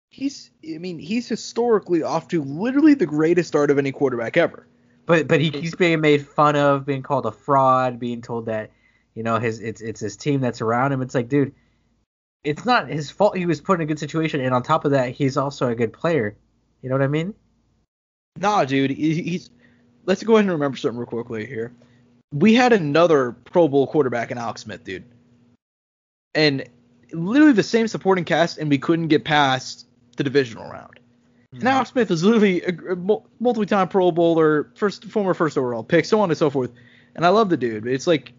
He's historically off to literally the greatest start of any quarterback ever. But he's being made fun of, being called a fraud, being told that, you know, it's his team that's around him. It's like, dude, it's not his fault. He was put in a good situation, and on top of that, he's also a good player. You know what I mean? Nah, dude. He's. Let's go ahead and remember something real quickly here. We had another Pro Bowl quarterback in Alex Smith, dude, and literally the same supporting cast, and we couldn't get past the divisional round. And Alex Smith is literally a multiple-time Pro Bowler, former first overall pick, so on and so forth. And I love the dude, but it's like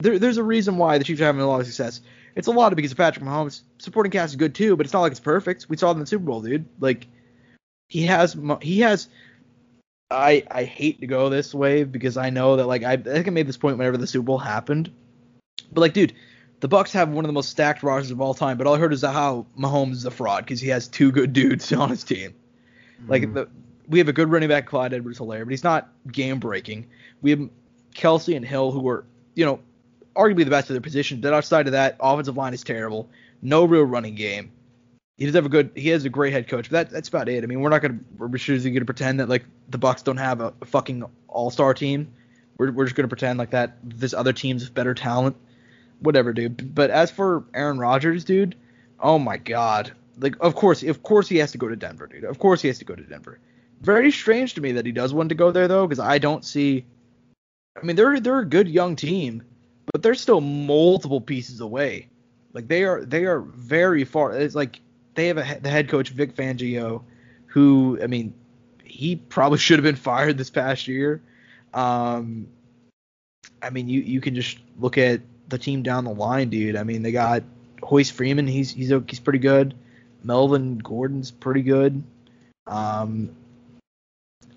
there's a reason why the Chiefs are having a lot of success. It's a lot because of Patrick Mahomes. Supporting cast is good too, but it's not like it's perfect. We saw it in the Super Bowl, dude. Like he has. I hate to go this way because I know that, like, I think I made this point whenever the Super Bowl happened, but like, dude, the Bucks have one of the most stacked rosters of all time, but all I heard is how Mahomes is a fraud because he has two good dudes on his team. Like, we have a good running back, Clyde Edwards-Helaire, but he's not game-breaking. We have Kelsey and Hill, who are, you know, arguably the best of their position. Then outside of that, offensive line is terrible. No real running game. He has a great head coach, but that's about it. I mean, we're just going to pretend that, like, the Bucks don't have a fucking all-star team. We're just going to pretend like that this other team's better talent. Whatever, dude. But as for Aaron Rodgers, dude, oh my God. Like, of course he has to go to Denver, dude. Of course he has to go to Denver. Very strange to me that he does want to go there, though, because I don't see. I mean, they're a good young team, but they're still multiple pieces away. Like, they are very far. It's like they have the head coach Vic Fangio, who, I mean, he probably should have been fired this past year. I mean, you can just look at the team down the line, dude. I mean, they got Royce Freeman, he's pretty good. Melvin Gordon's pretty good.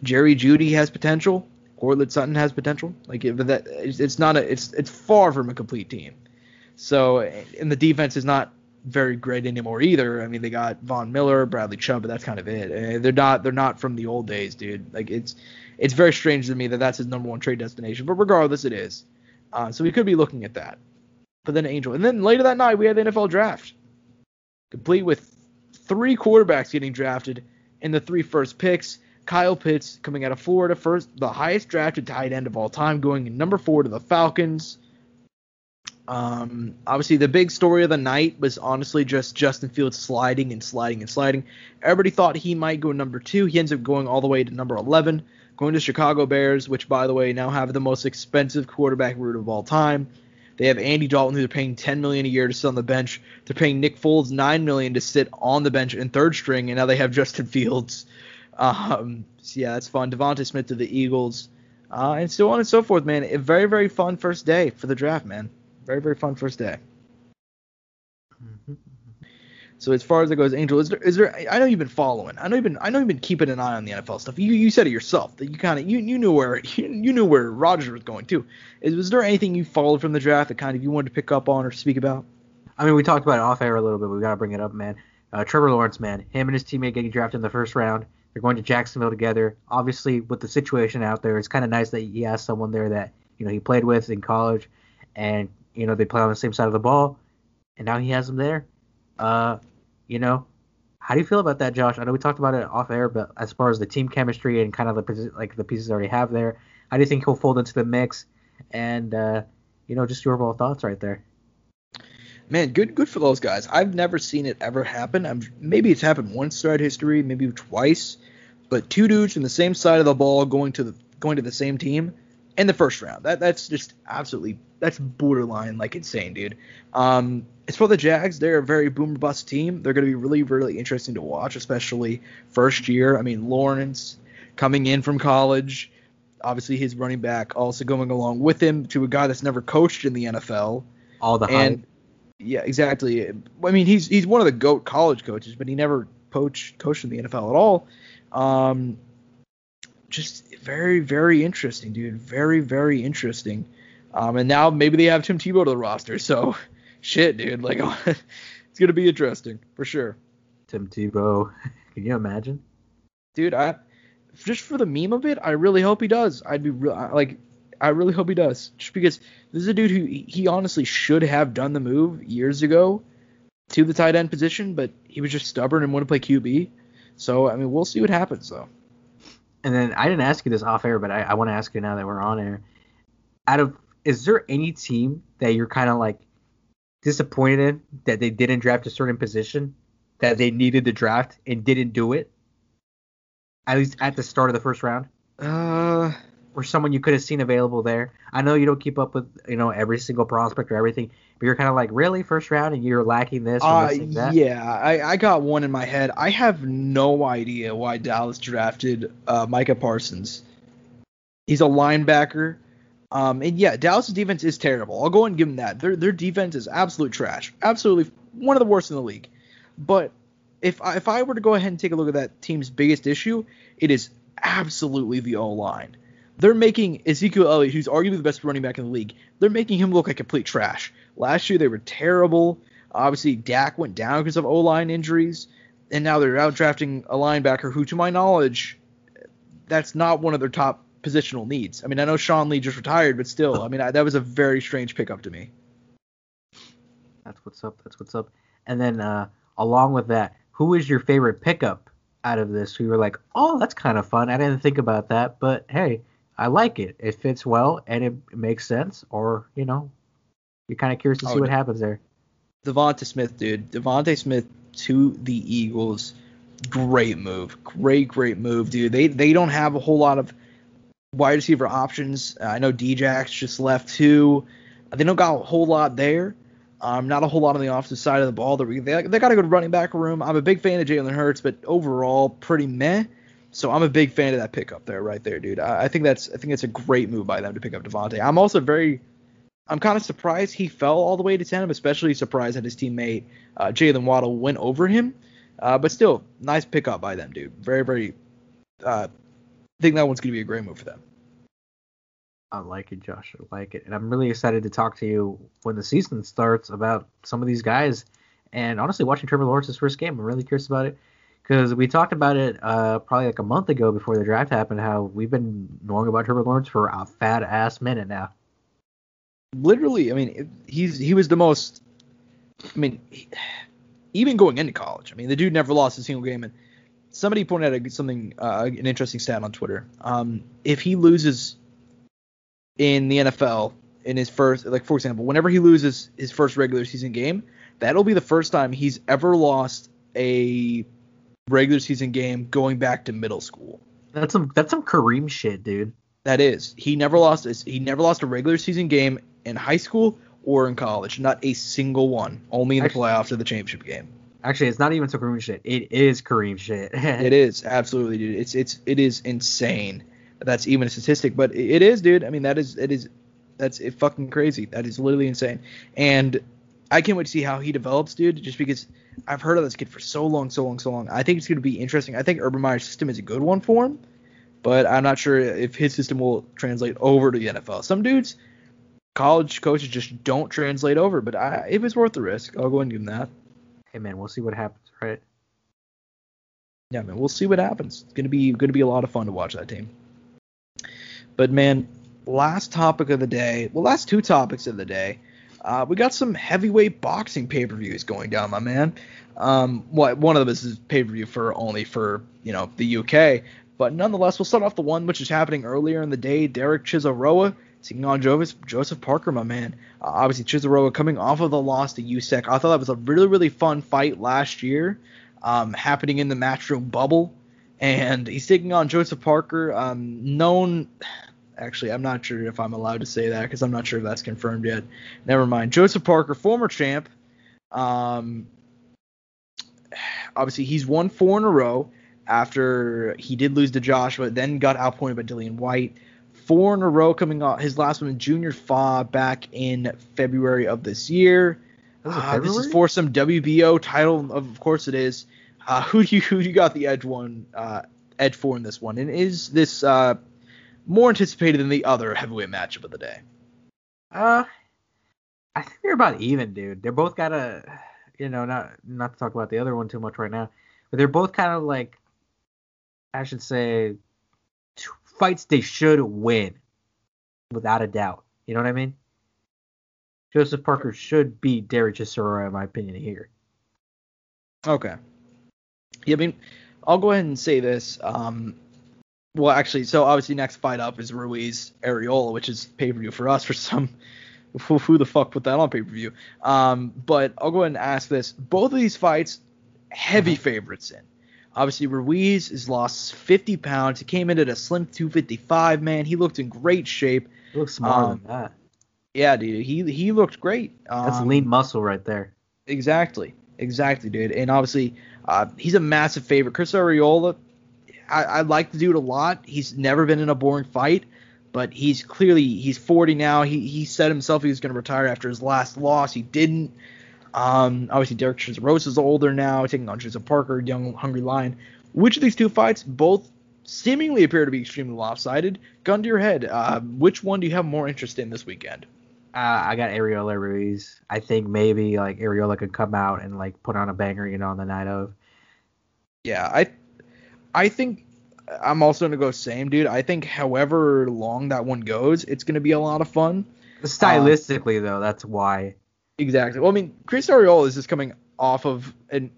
Jerry Judy has potential. Cortland Sutton has potential. It's far from a complete team. So, and the defense is not very great anymore either. I mean, they got Von Miller, Bradley Chubb, but that's kind of it. They're not from the old days, dude. Like, it's very strange to me that that's his number one trade destination. But regardless, it is. So we could be looking at that. But then Angel. And then later that night, we had the NFL draft, complete with 3 quarterbacks getting drafted in the 3 first picks. Kyle Pitts coming out of Florida, the highest drafted tight end of all time, going in number 4 to the Falcons. Obviously, the big story of the night was honestly just Justin Fields sliding. Everybody thought he might go number 2. He ends up going all the way to number 11, going to Chicago Bears, which, by the way, now have the most expensive quarterback route of all time. They have Andy Dalton, who they're paying $10 million a year to sit on the bench. They're paying Nick Foles $9 million to sit on the bench in third string, and now they have Justin Fields. So yeah, that's fun. Devonta Smith to the Eagles, and so on and so forth, man. A very, very fun first day for the draft, man. Very, very fun first day. Mm-hmm. So as far as it goes, Angel, is there? I know you've been following. I know you've been keeping an eye on the NFL stuff. You said it yourself that you knew where Rodgers was going too. Was there anything you followed from the draft that kind of you wanted to pick up on or speak about? I mean, we talked about it off air a little bit, but we gotta bring it up, man. Trevor Lawrence, man, him and his teammate getting drafted in the first round. They're going to Jacksonville together. Obviously, with the situation out there, it's kind of nice that he has someone there that, you know, he played with in college, and, you know, they play on the same side of the ball, and now he has him there. You know, how do you feel about that, Josh? I know we talked about it off air, but as far as the team chemistry and kind of the pieces they already have there, how do you think he'll fold into the mix? And, you know, just your overall thoughts right there. Man, good for those guys. I've never seen it ever happen. Maybe it's happened once throughout history, maybe twice, but 2 dudes from the same side of the ball going to the same team in the first round. That's just absolutely borderline like insane, dude. As for the Jags, they're a very boom bust team. They're going to be really, really interesting to watch, especially first year. I mean, Lawrence coming in from college, obviously his running back also going along with him to a guy that's never coached in the NFL. All the hype. Yeah, exactly. I mean, he's one of the GOAT college coaches, but he never coached in the NFL at all. Just very, very interesting, dude. Very, very interesting. And now maybe they have Tim Tebow to the roster. So, shit, dude. Like, it's going to be interesting for sure. Tim Tebow. Can you imagine? Dude, just for the meme of it, I really hope he does. I really hope he does, just because this is a dude who he honestly should have done the move years ago to the tight end position, but he was just stubborn and wanted to play QB. So, I mean, we'll see what happens, though. And then I didn't ask you this off air, but I want to ask you now that we're on air. Is there any team that you're kind of like disappointed in that they didn't draft a certain position that they needed to draft and didn't do it? At least at the start of the first round? Or someone you could have seen available there. I know you don't keep up with, you know, every single prospect or everything, but you're kind of like, really, first round, and you're lacking this or missing that? Yeah, I got one in my head. I have no idea why Dallas drafted Micah Parsons. He's a linebacker. And, yeah, Dallas' defense is terrible. I'll go and give them that. Their defense is absolute trash. Absolutely one of the worst in the league. But if I were to go ahead and take a look at that team's biggest issue, it is absolutely the O-line. They're making Ezekiel Elliott, who's arguably the best running back in the league, they're making him look like complete trash. Last year, they were terrible. Obviously, Dak went down because of O-line injuries, and now they're out drafting a linebacker who, to my knowledge, that's not one of their top positional needs. I mean, I know Sean Lee just retired, but still, I mean, that was a very strange pickup to me. That's what's up. And then along with that, who is your favorite pickup out of this? So you were like, oh, that's kind of fun. I didn't think about that, but hey, I like it. It fits well, and it makes sense. Or, you know, you're kind of curious to see what happens there. Devonta Smith, dude. Devonta Smith to the Eagles. Great move. Great move, dude. They don't have a whole lot of wide receiver options. I know Djax just left, too. They don't got a whole lot there. Not a whole lot on the offensive side of the ball. They got a good running back room. I'm a big fan of Jalen Hurts, but overall, pretty meh. So I'm a big fan of that pickup there, right there, dude. I think that's a great move by them to pick up Devontae. I'm also very I'm kind of surprised he fell all the way to 10. I'm especially surprised that his teammate Jalen Waddle went over him. But still, nice pickup by them, dude. Very, very – I think that one's going to be a great move for them. I like it, Josh. I like it. And I'm really excited to talk to you when the season starts about some of these guys. And honestly, watching Trevor Lawrence's first game, I'm really curious about it. Because we talked about it probably like a month ago before the draft happened, how we've been knowing about Trevor Lawrence for a fat-ass minute now. Literally, I mean, he was the most – I mean, even going into college. I mean, the dude never lost a single game. And somebody pointed out an interesting stat on Twitter. If he loses in the NFL in his first – like, for example, whenever he loses his first regular season game, that'll be the first time he's ever lost a – regular season game going back to middle school. That's some Kareem shit, dude. That is. He never lost a regular season game in high school or in college. Not a single one. Only in the playoffs or the championship game. Actually, it's not even some Kareem shit. It is Kareem shit. It is, absolutely, dude. It is insane that that's even a statistic, but it is, dude. I mean, that's it fucking crazy. That is literally insane. And I can't wait to see how he develops, dude, just because I've heard of this kid for so long. I think it's going to be interesting. I think Urban Meyer's system is a good one for him, but I'm not sure if his system will translate over to the NFL. Some dudes, college coaches just don't translate over, but if it's worth the risk, I'll go ahead and give him that. Hey, man, we'll see what happens, right? Yeah, man, we'll see what happens. It's going to be a lot of fun to watch that team. But, man, last topic of the day – well, last two topics of the day – we got some heavyweight boxing pay-per-views going down, my man. One of them is pay-per-view for the UK. But nonetheless, we'll start off the one which is happening earlier in the day. Derek Chisoroa taking on Joseph Parker, my man. Obviously, Chisoroa coming off of the loss to Usyk. I thought that was a really, really fun fight last year, happening in the Matchroom bubble. And he's taking on Joseph Parker, known... Actually, I'm not sure if I'm allowed to say that because I'm not sure if that's confirmed yet. Never mind. Joseph Parker, former champ. Obviously, he's won 4 in a row after he did lose to Joshua, then got outpointed by Dillian White. 4 in a row coming off his last one, Junior Fa, back in February of this year. This is for some WBO title. Of course it is. Who do you got the edge for in this one? And is this... more anticipated than the other heavyweight matchup of the day? I think they're about even, dude. They're both got a, not to talk about the other one too much right now, but they're both kind of like, I should say, fights they should win, without a doubt. You know what I mean? Joseph Parker should beat Derek Chisora, in my opinion, here. Okay. Yeah, I mean, I'll go ahead and say this. Well, actually, so obviously next fight up is Ruiz Areola, which is pay-per-view for us for some – who the fuck put that on pay-per-view? But I'll go ahead and ask this. Both of these fights, heavy favorites in. Obviously, Ruiz has lost 50 pounds. He came in at a slim 255, man. He looked in great shape. He looks smaller than that. Yeah, dude. He looked great. That's lean muscle right there. Exactly, dude. And obviously, he's a massive favorite. Chris Areola – I like the dude a lot. He's never been in a boring fight, but he's 40 now. He said himself he was going to retire after his last loss. He didn't. Obviously, Derek Chisoroa is older now, taking on Joseph Parker, young, hungry lion. Which of these two fights both seemingly appear to be extremely lopsided? Gun to your head. Which one do you have more interest in this weekend? I got Areola Ruiz. I think maybe like Areola could come out and like put on a banger, on the night of. Yeah, I think I'm also going to go same, dude. I think however long that one goes, it's going to be a lot of fun. Stylistically, though, that's why. Exactly. Well, I mean, Chris Areola is just coming off of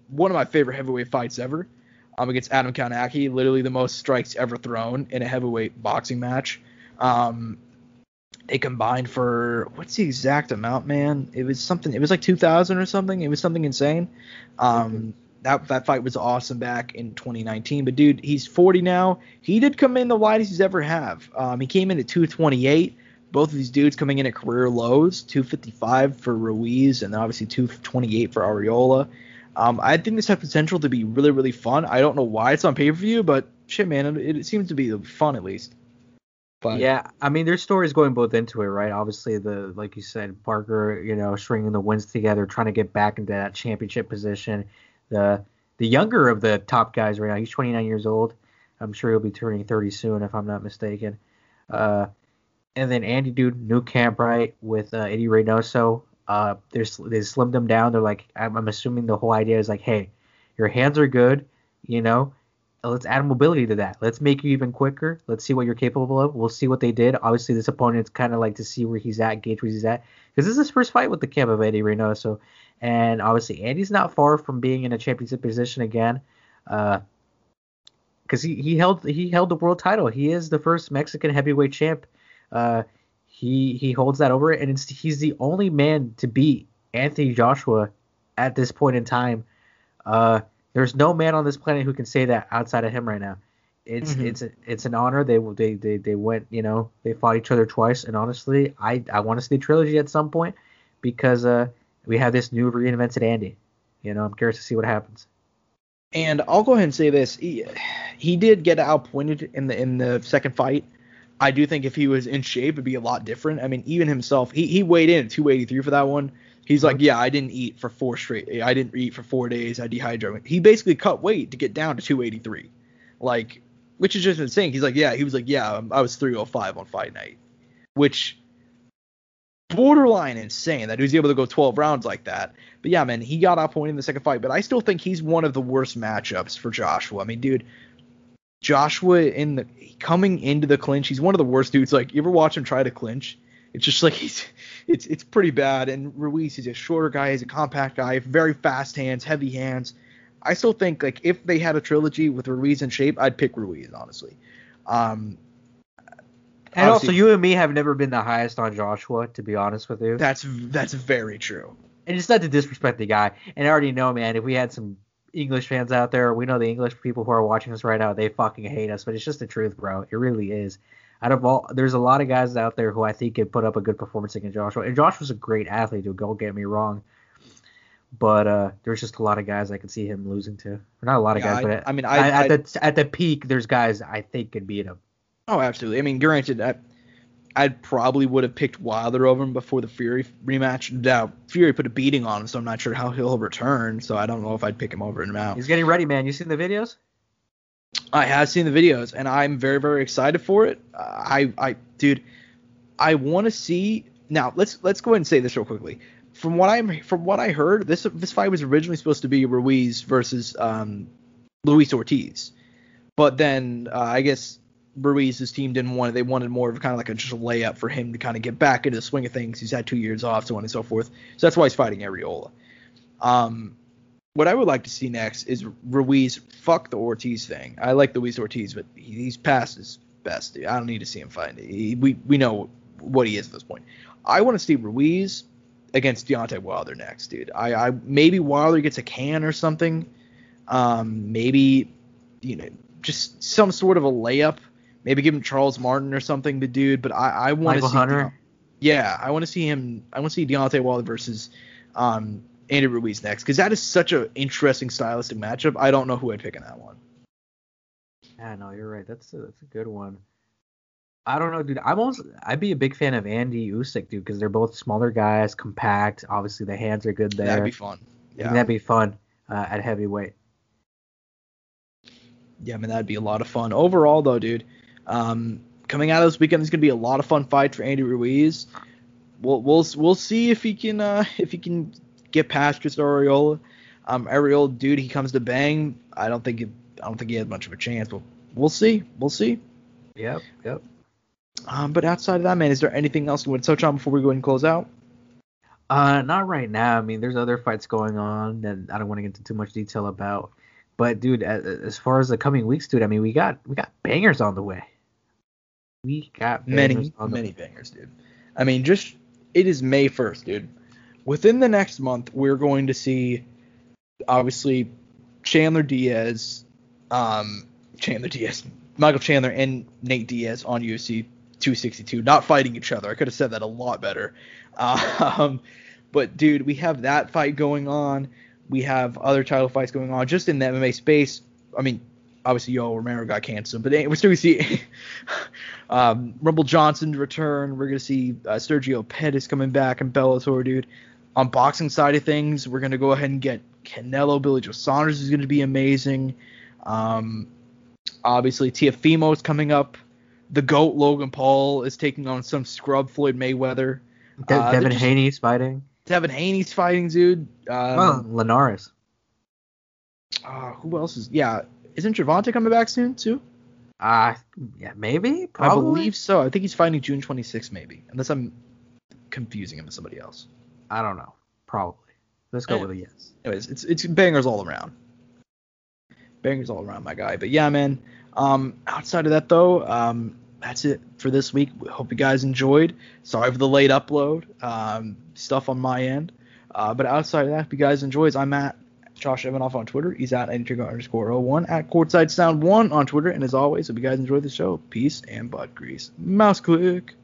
one of my favorite heavyweight fights ever against Adam Kaunacki, literally the most strikes ever thrown in a heavyweight boxing match. They combined for – what's the exact amount, man? It was something – it was like 2,000 or something. It was something insane. That fight was awesome back in 2019. But, dude, he's 40 now. He did come in the widest he's ever have. He came in at 228. Both of these dudes coming in at career lows, 255 for Ruiz and obviously 228 for Areola. I think this has potential to be really, really fun. I don't know why it's on pay-per-view, but shit, man, it seems to be fun at least. But yeah, I mean, there's stories going both into it, right? Obviously, the like you said, Parker, you know, stringing the wins together, trying to get back into that championship position. The younger of the top guys right now, he's 29 years old. I'm sure he'll be turning 30 soon, if I'm not mistaken. And then Andy Dude, new camp, right, with Eddie Reynoso. They slimmed him down. They're like, I'm assuming the whole idea is like, hey, your hands are good, you know, let's add mobility to that. Let's make you even quicker. Let's see what you're capable of. We'll see what they did. Obviously, this opponent's kind of like to see where he's at, gauge where he's at, because this is his first fight with the camp of Eddie Reynoso. And obviously, Andy's not far from being in a championship position again, because he held the world title. He is the first Mexican heavyweight champ. He holds that over it, and he's the only man to beat Anthony Joshua at this point in time. There's no man on this planet who can say that outside of him right now. It's an honor. They went, you know, they fought each other twice, and honestly, I want to see the trilogy at some point, because we have this new reinvented Andy. You know, I'm curious to see what happens. And I'll go ahead and say this: he did get outpointed in the second fight. I do think if he was in shape, it'd be a lot different. I mean, even himself, he weighed in at 283 for that one. He's like, yeah, I didn't eat for 4 days. I dehydrated. He basically cut weight to get down to 283, like, which is just insane. He was like, yeah, I was 305 on fight night, which borderline insane that he was able to go 12 rounds like that. But yeah, man, he got outpointed in the second fight. But I still think he's one of the worst matchups for Joshua. I mean, dude. Joshua coming into the clinch, he's one of the worst dudes. Like, you ever watch him try to clinch? It's just like it's pretty bad. And Ruiz, he's a shorter guy, he's a compact guy, very fast hands, heavy hands. I still think, like, if they had a trilogy with Ruiz in shape, I'd pick Ruiz, honestly. And also, you and me have never been the highest on Joshua, to be honest with you. That's very true. And it's not to disrespect the guy. And I already know, man, if we had some English fans out there, we know the English people who are watching us right now, they fucking hate us, but it's just the truth, bro. It really is. There's a lot of guys out there who I think could put up a good performance against Joshua, and Joshua's a great athlete, dude, don't get me wrong, but there's just a lot of guys I could see him losing to. Or not a lot of guys, but at the peak, there's guys I think could beat him. Oh, absolutely. I mean, granted, I probably would have picked Wilder over him before the Fury rematch. Now, Fury put a beating on him, so I'm not sure how he'll return. So I don't know if I'd pick him over him now. He's getting ready, man. You seen the videos? I have seen the videos, and I'm very, very excited for it. I want to see. Now, let's go ahead and say this real quickly. From what I heard, this fight was originally supposed to be Ruiz versus Luis Ortiz, but then I guess Ruiz's team didn't want it. They wanted more of kind of like just a layup for him to kind of get back into the swing of things. He's had 2 years off, so on and so forth. So that's why he's fighting Areola. What I would like to see next is Ruiz fuck the Ortiz thing. I like Luis Ortiz, but he's past his best, dude. I don't need to see him fight. We know what he is at this point. I want to see Ruiz against Deontay Wilder next, dude. I maybe Wilder gets a can or something. Maybe, you know, just some sort of a layup. Maybe give him Charles Martin or something, the dude. But I want to see Hunter. Yeah, I want to see him. I want to see Deontay Wilder versus Andy Ruiz next, because that is such an interesting stylistic matchup. I don't know who I'd pick in that one. Yeah, no, you're right. That's a good one. I don't know, dude. I'd be a big fan of Andy Usyk, dude, because they're both smaller guys, compact. Obviously, the hands are good there. That'd be fun. Yeah, that'd be fun at heavyweight. Yeah, I mean, that'd be a lot of fun. Overall, though, dude. Coming out of this weekend, there's gonna be a lot of fun fights for Andy Ruiz. We'll see if he can get past Chris Areola. Areola, dude, he comes to bang. I don't think he has much of a chance, but we'll see. Yep. But outside of that, man, is there anything else you want to touch on before we go ahead and close out? Not right now. I mean, there's other fights going on that I don't want to get into too much detail about. But dude, as far as the coming weeks, dude, I mean, we got bangers on the way. We got many bangers, dude. I mean, just it is May 1st, dude. Within the next month, we're going to see, obviously, Chandler Diaz, Michael Chandler, and Nate Diaz on UFC 262, not fighting each other. I could have said that a lot better. But dude, we have that fight going on. We have other title fights going on just in the MMA space. I mean, obviously Yoel Romero got canceled, but we're still going to see Rumble Johnson return. We're going to see Sergio Pettis coming back and Bellator, dude. On boxing side of things, we're going to go ahead and get Canelo. Billy Joe Saunders is going to be amazing. Obviously, Tiafimo is coming up. The GOAT, Logan Paul, is taking on some scrub Floyd Mayweather. Devin Haney's fighting. Devin Haney's fighting, dude. Linares. Who else is – yeah. Isn't Gervonta coming back soon too? Yeah, maybe. Probably. I believe so. I think he's fighting June 26th maybe. Unless I'm confusing him with somebody else. I don't know. Probably. Let's go with a yes. Anyways, it's bangers all around. Bangers all around, my guy. But yeah, man. Outside of that though, that's it for this week. Hope you guys enjoyed. Sorry for the late upload. Stuff on my end. But outside of that, if you guys enjoyed, I'm at Josh Evanoff on Twitter. He's at @NTrigger_01 at CourtsideSound1 on Twitter. And as always, hope you guys enjoy the show. Peace and butt grease. Mouse click.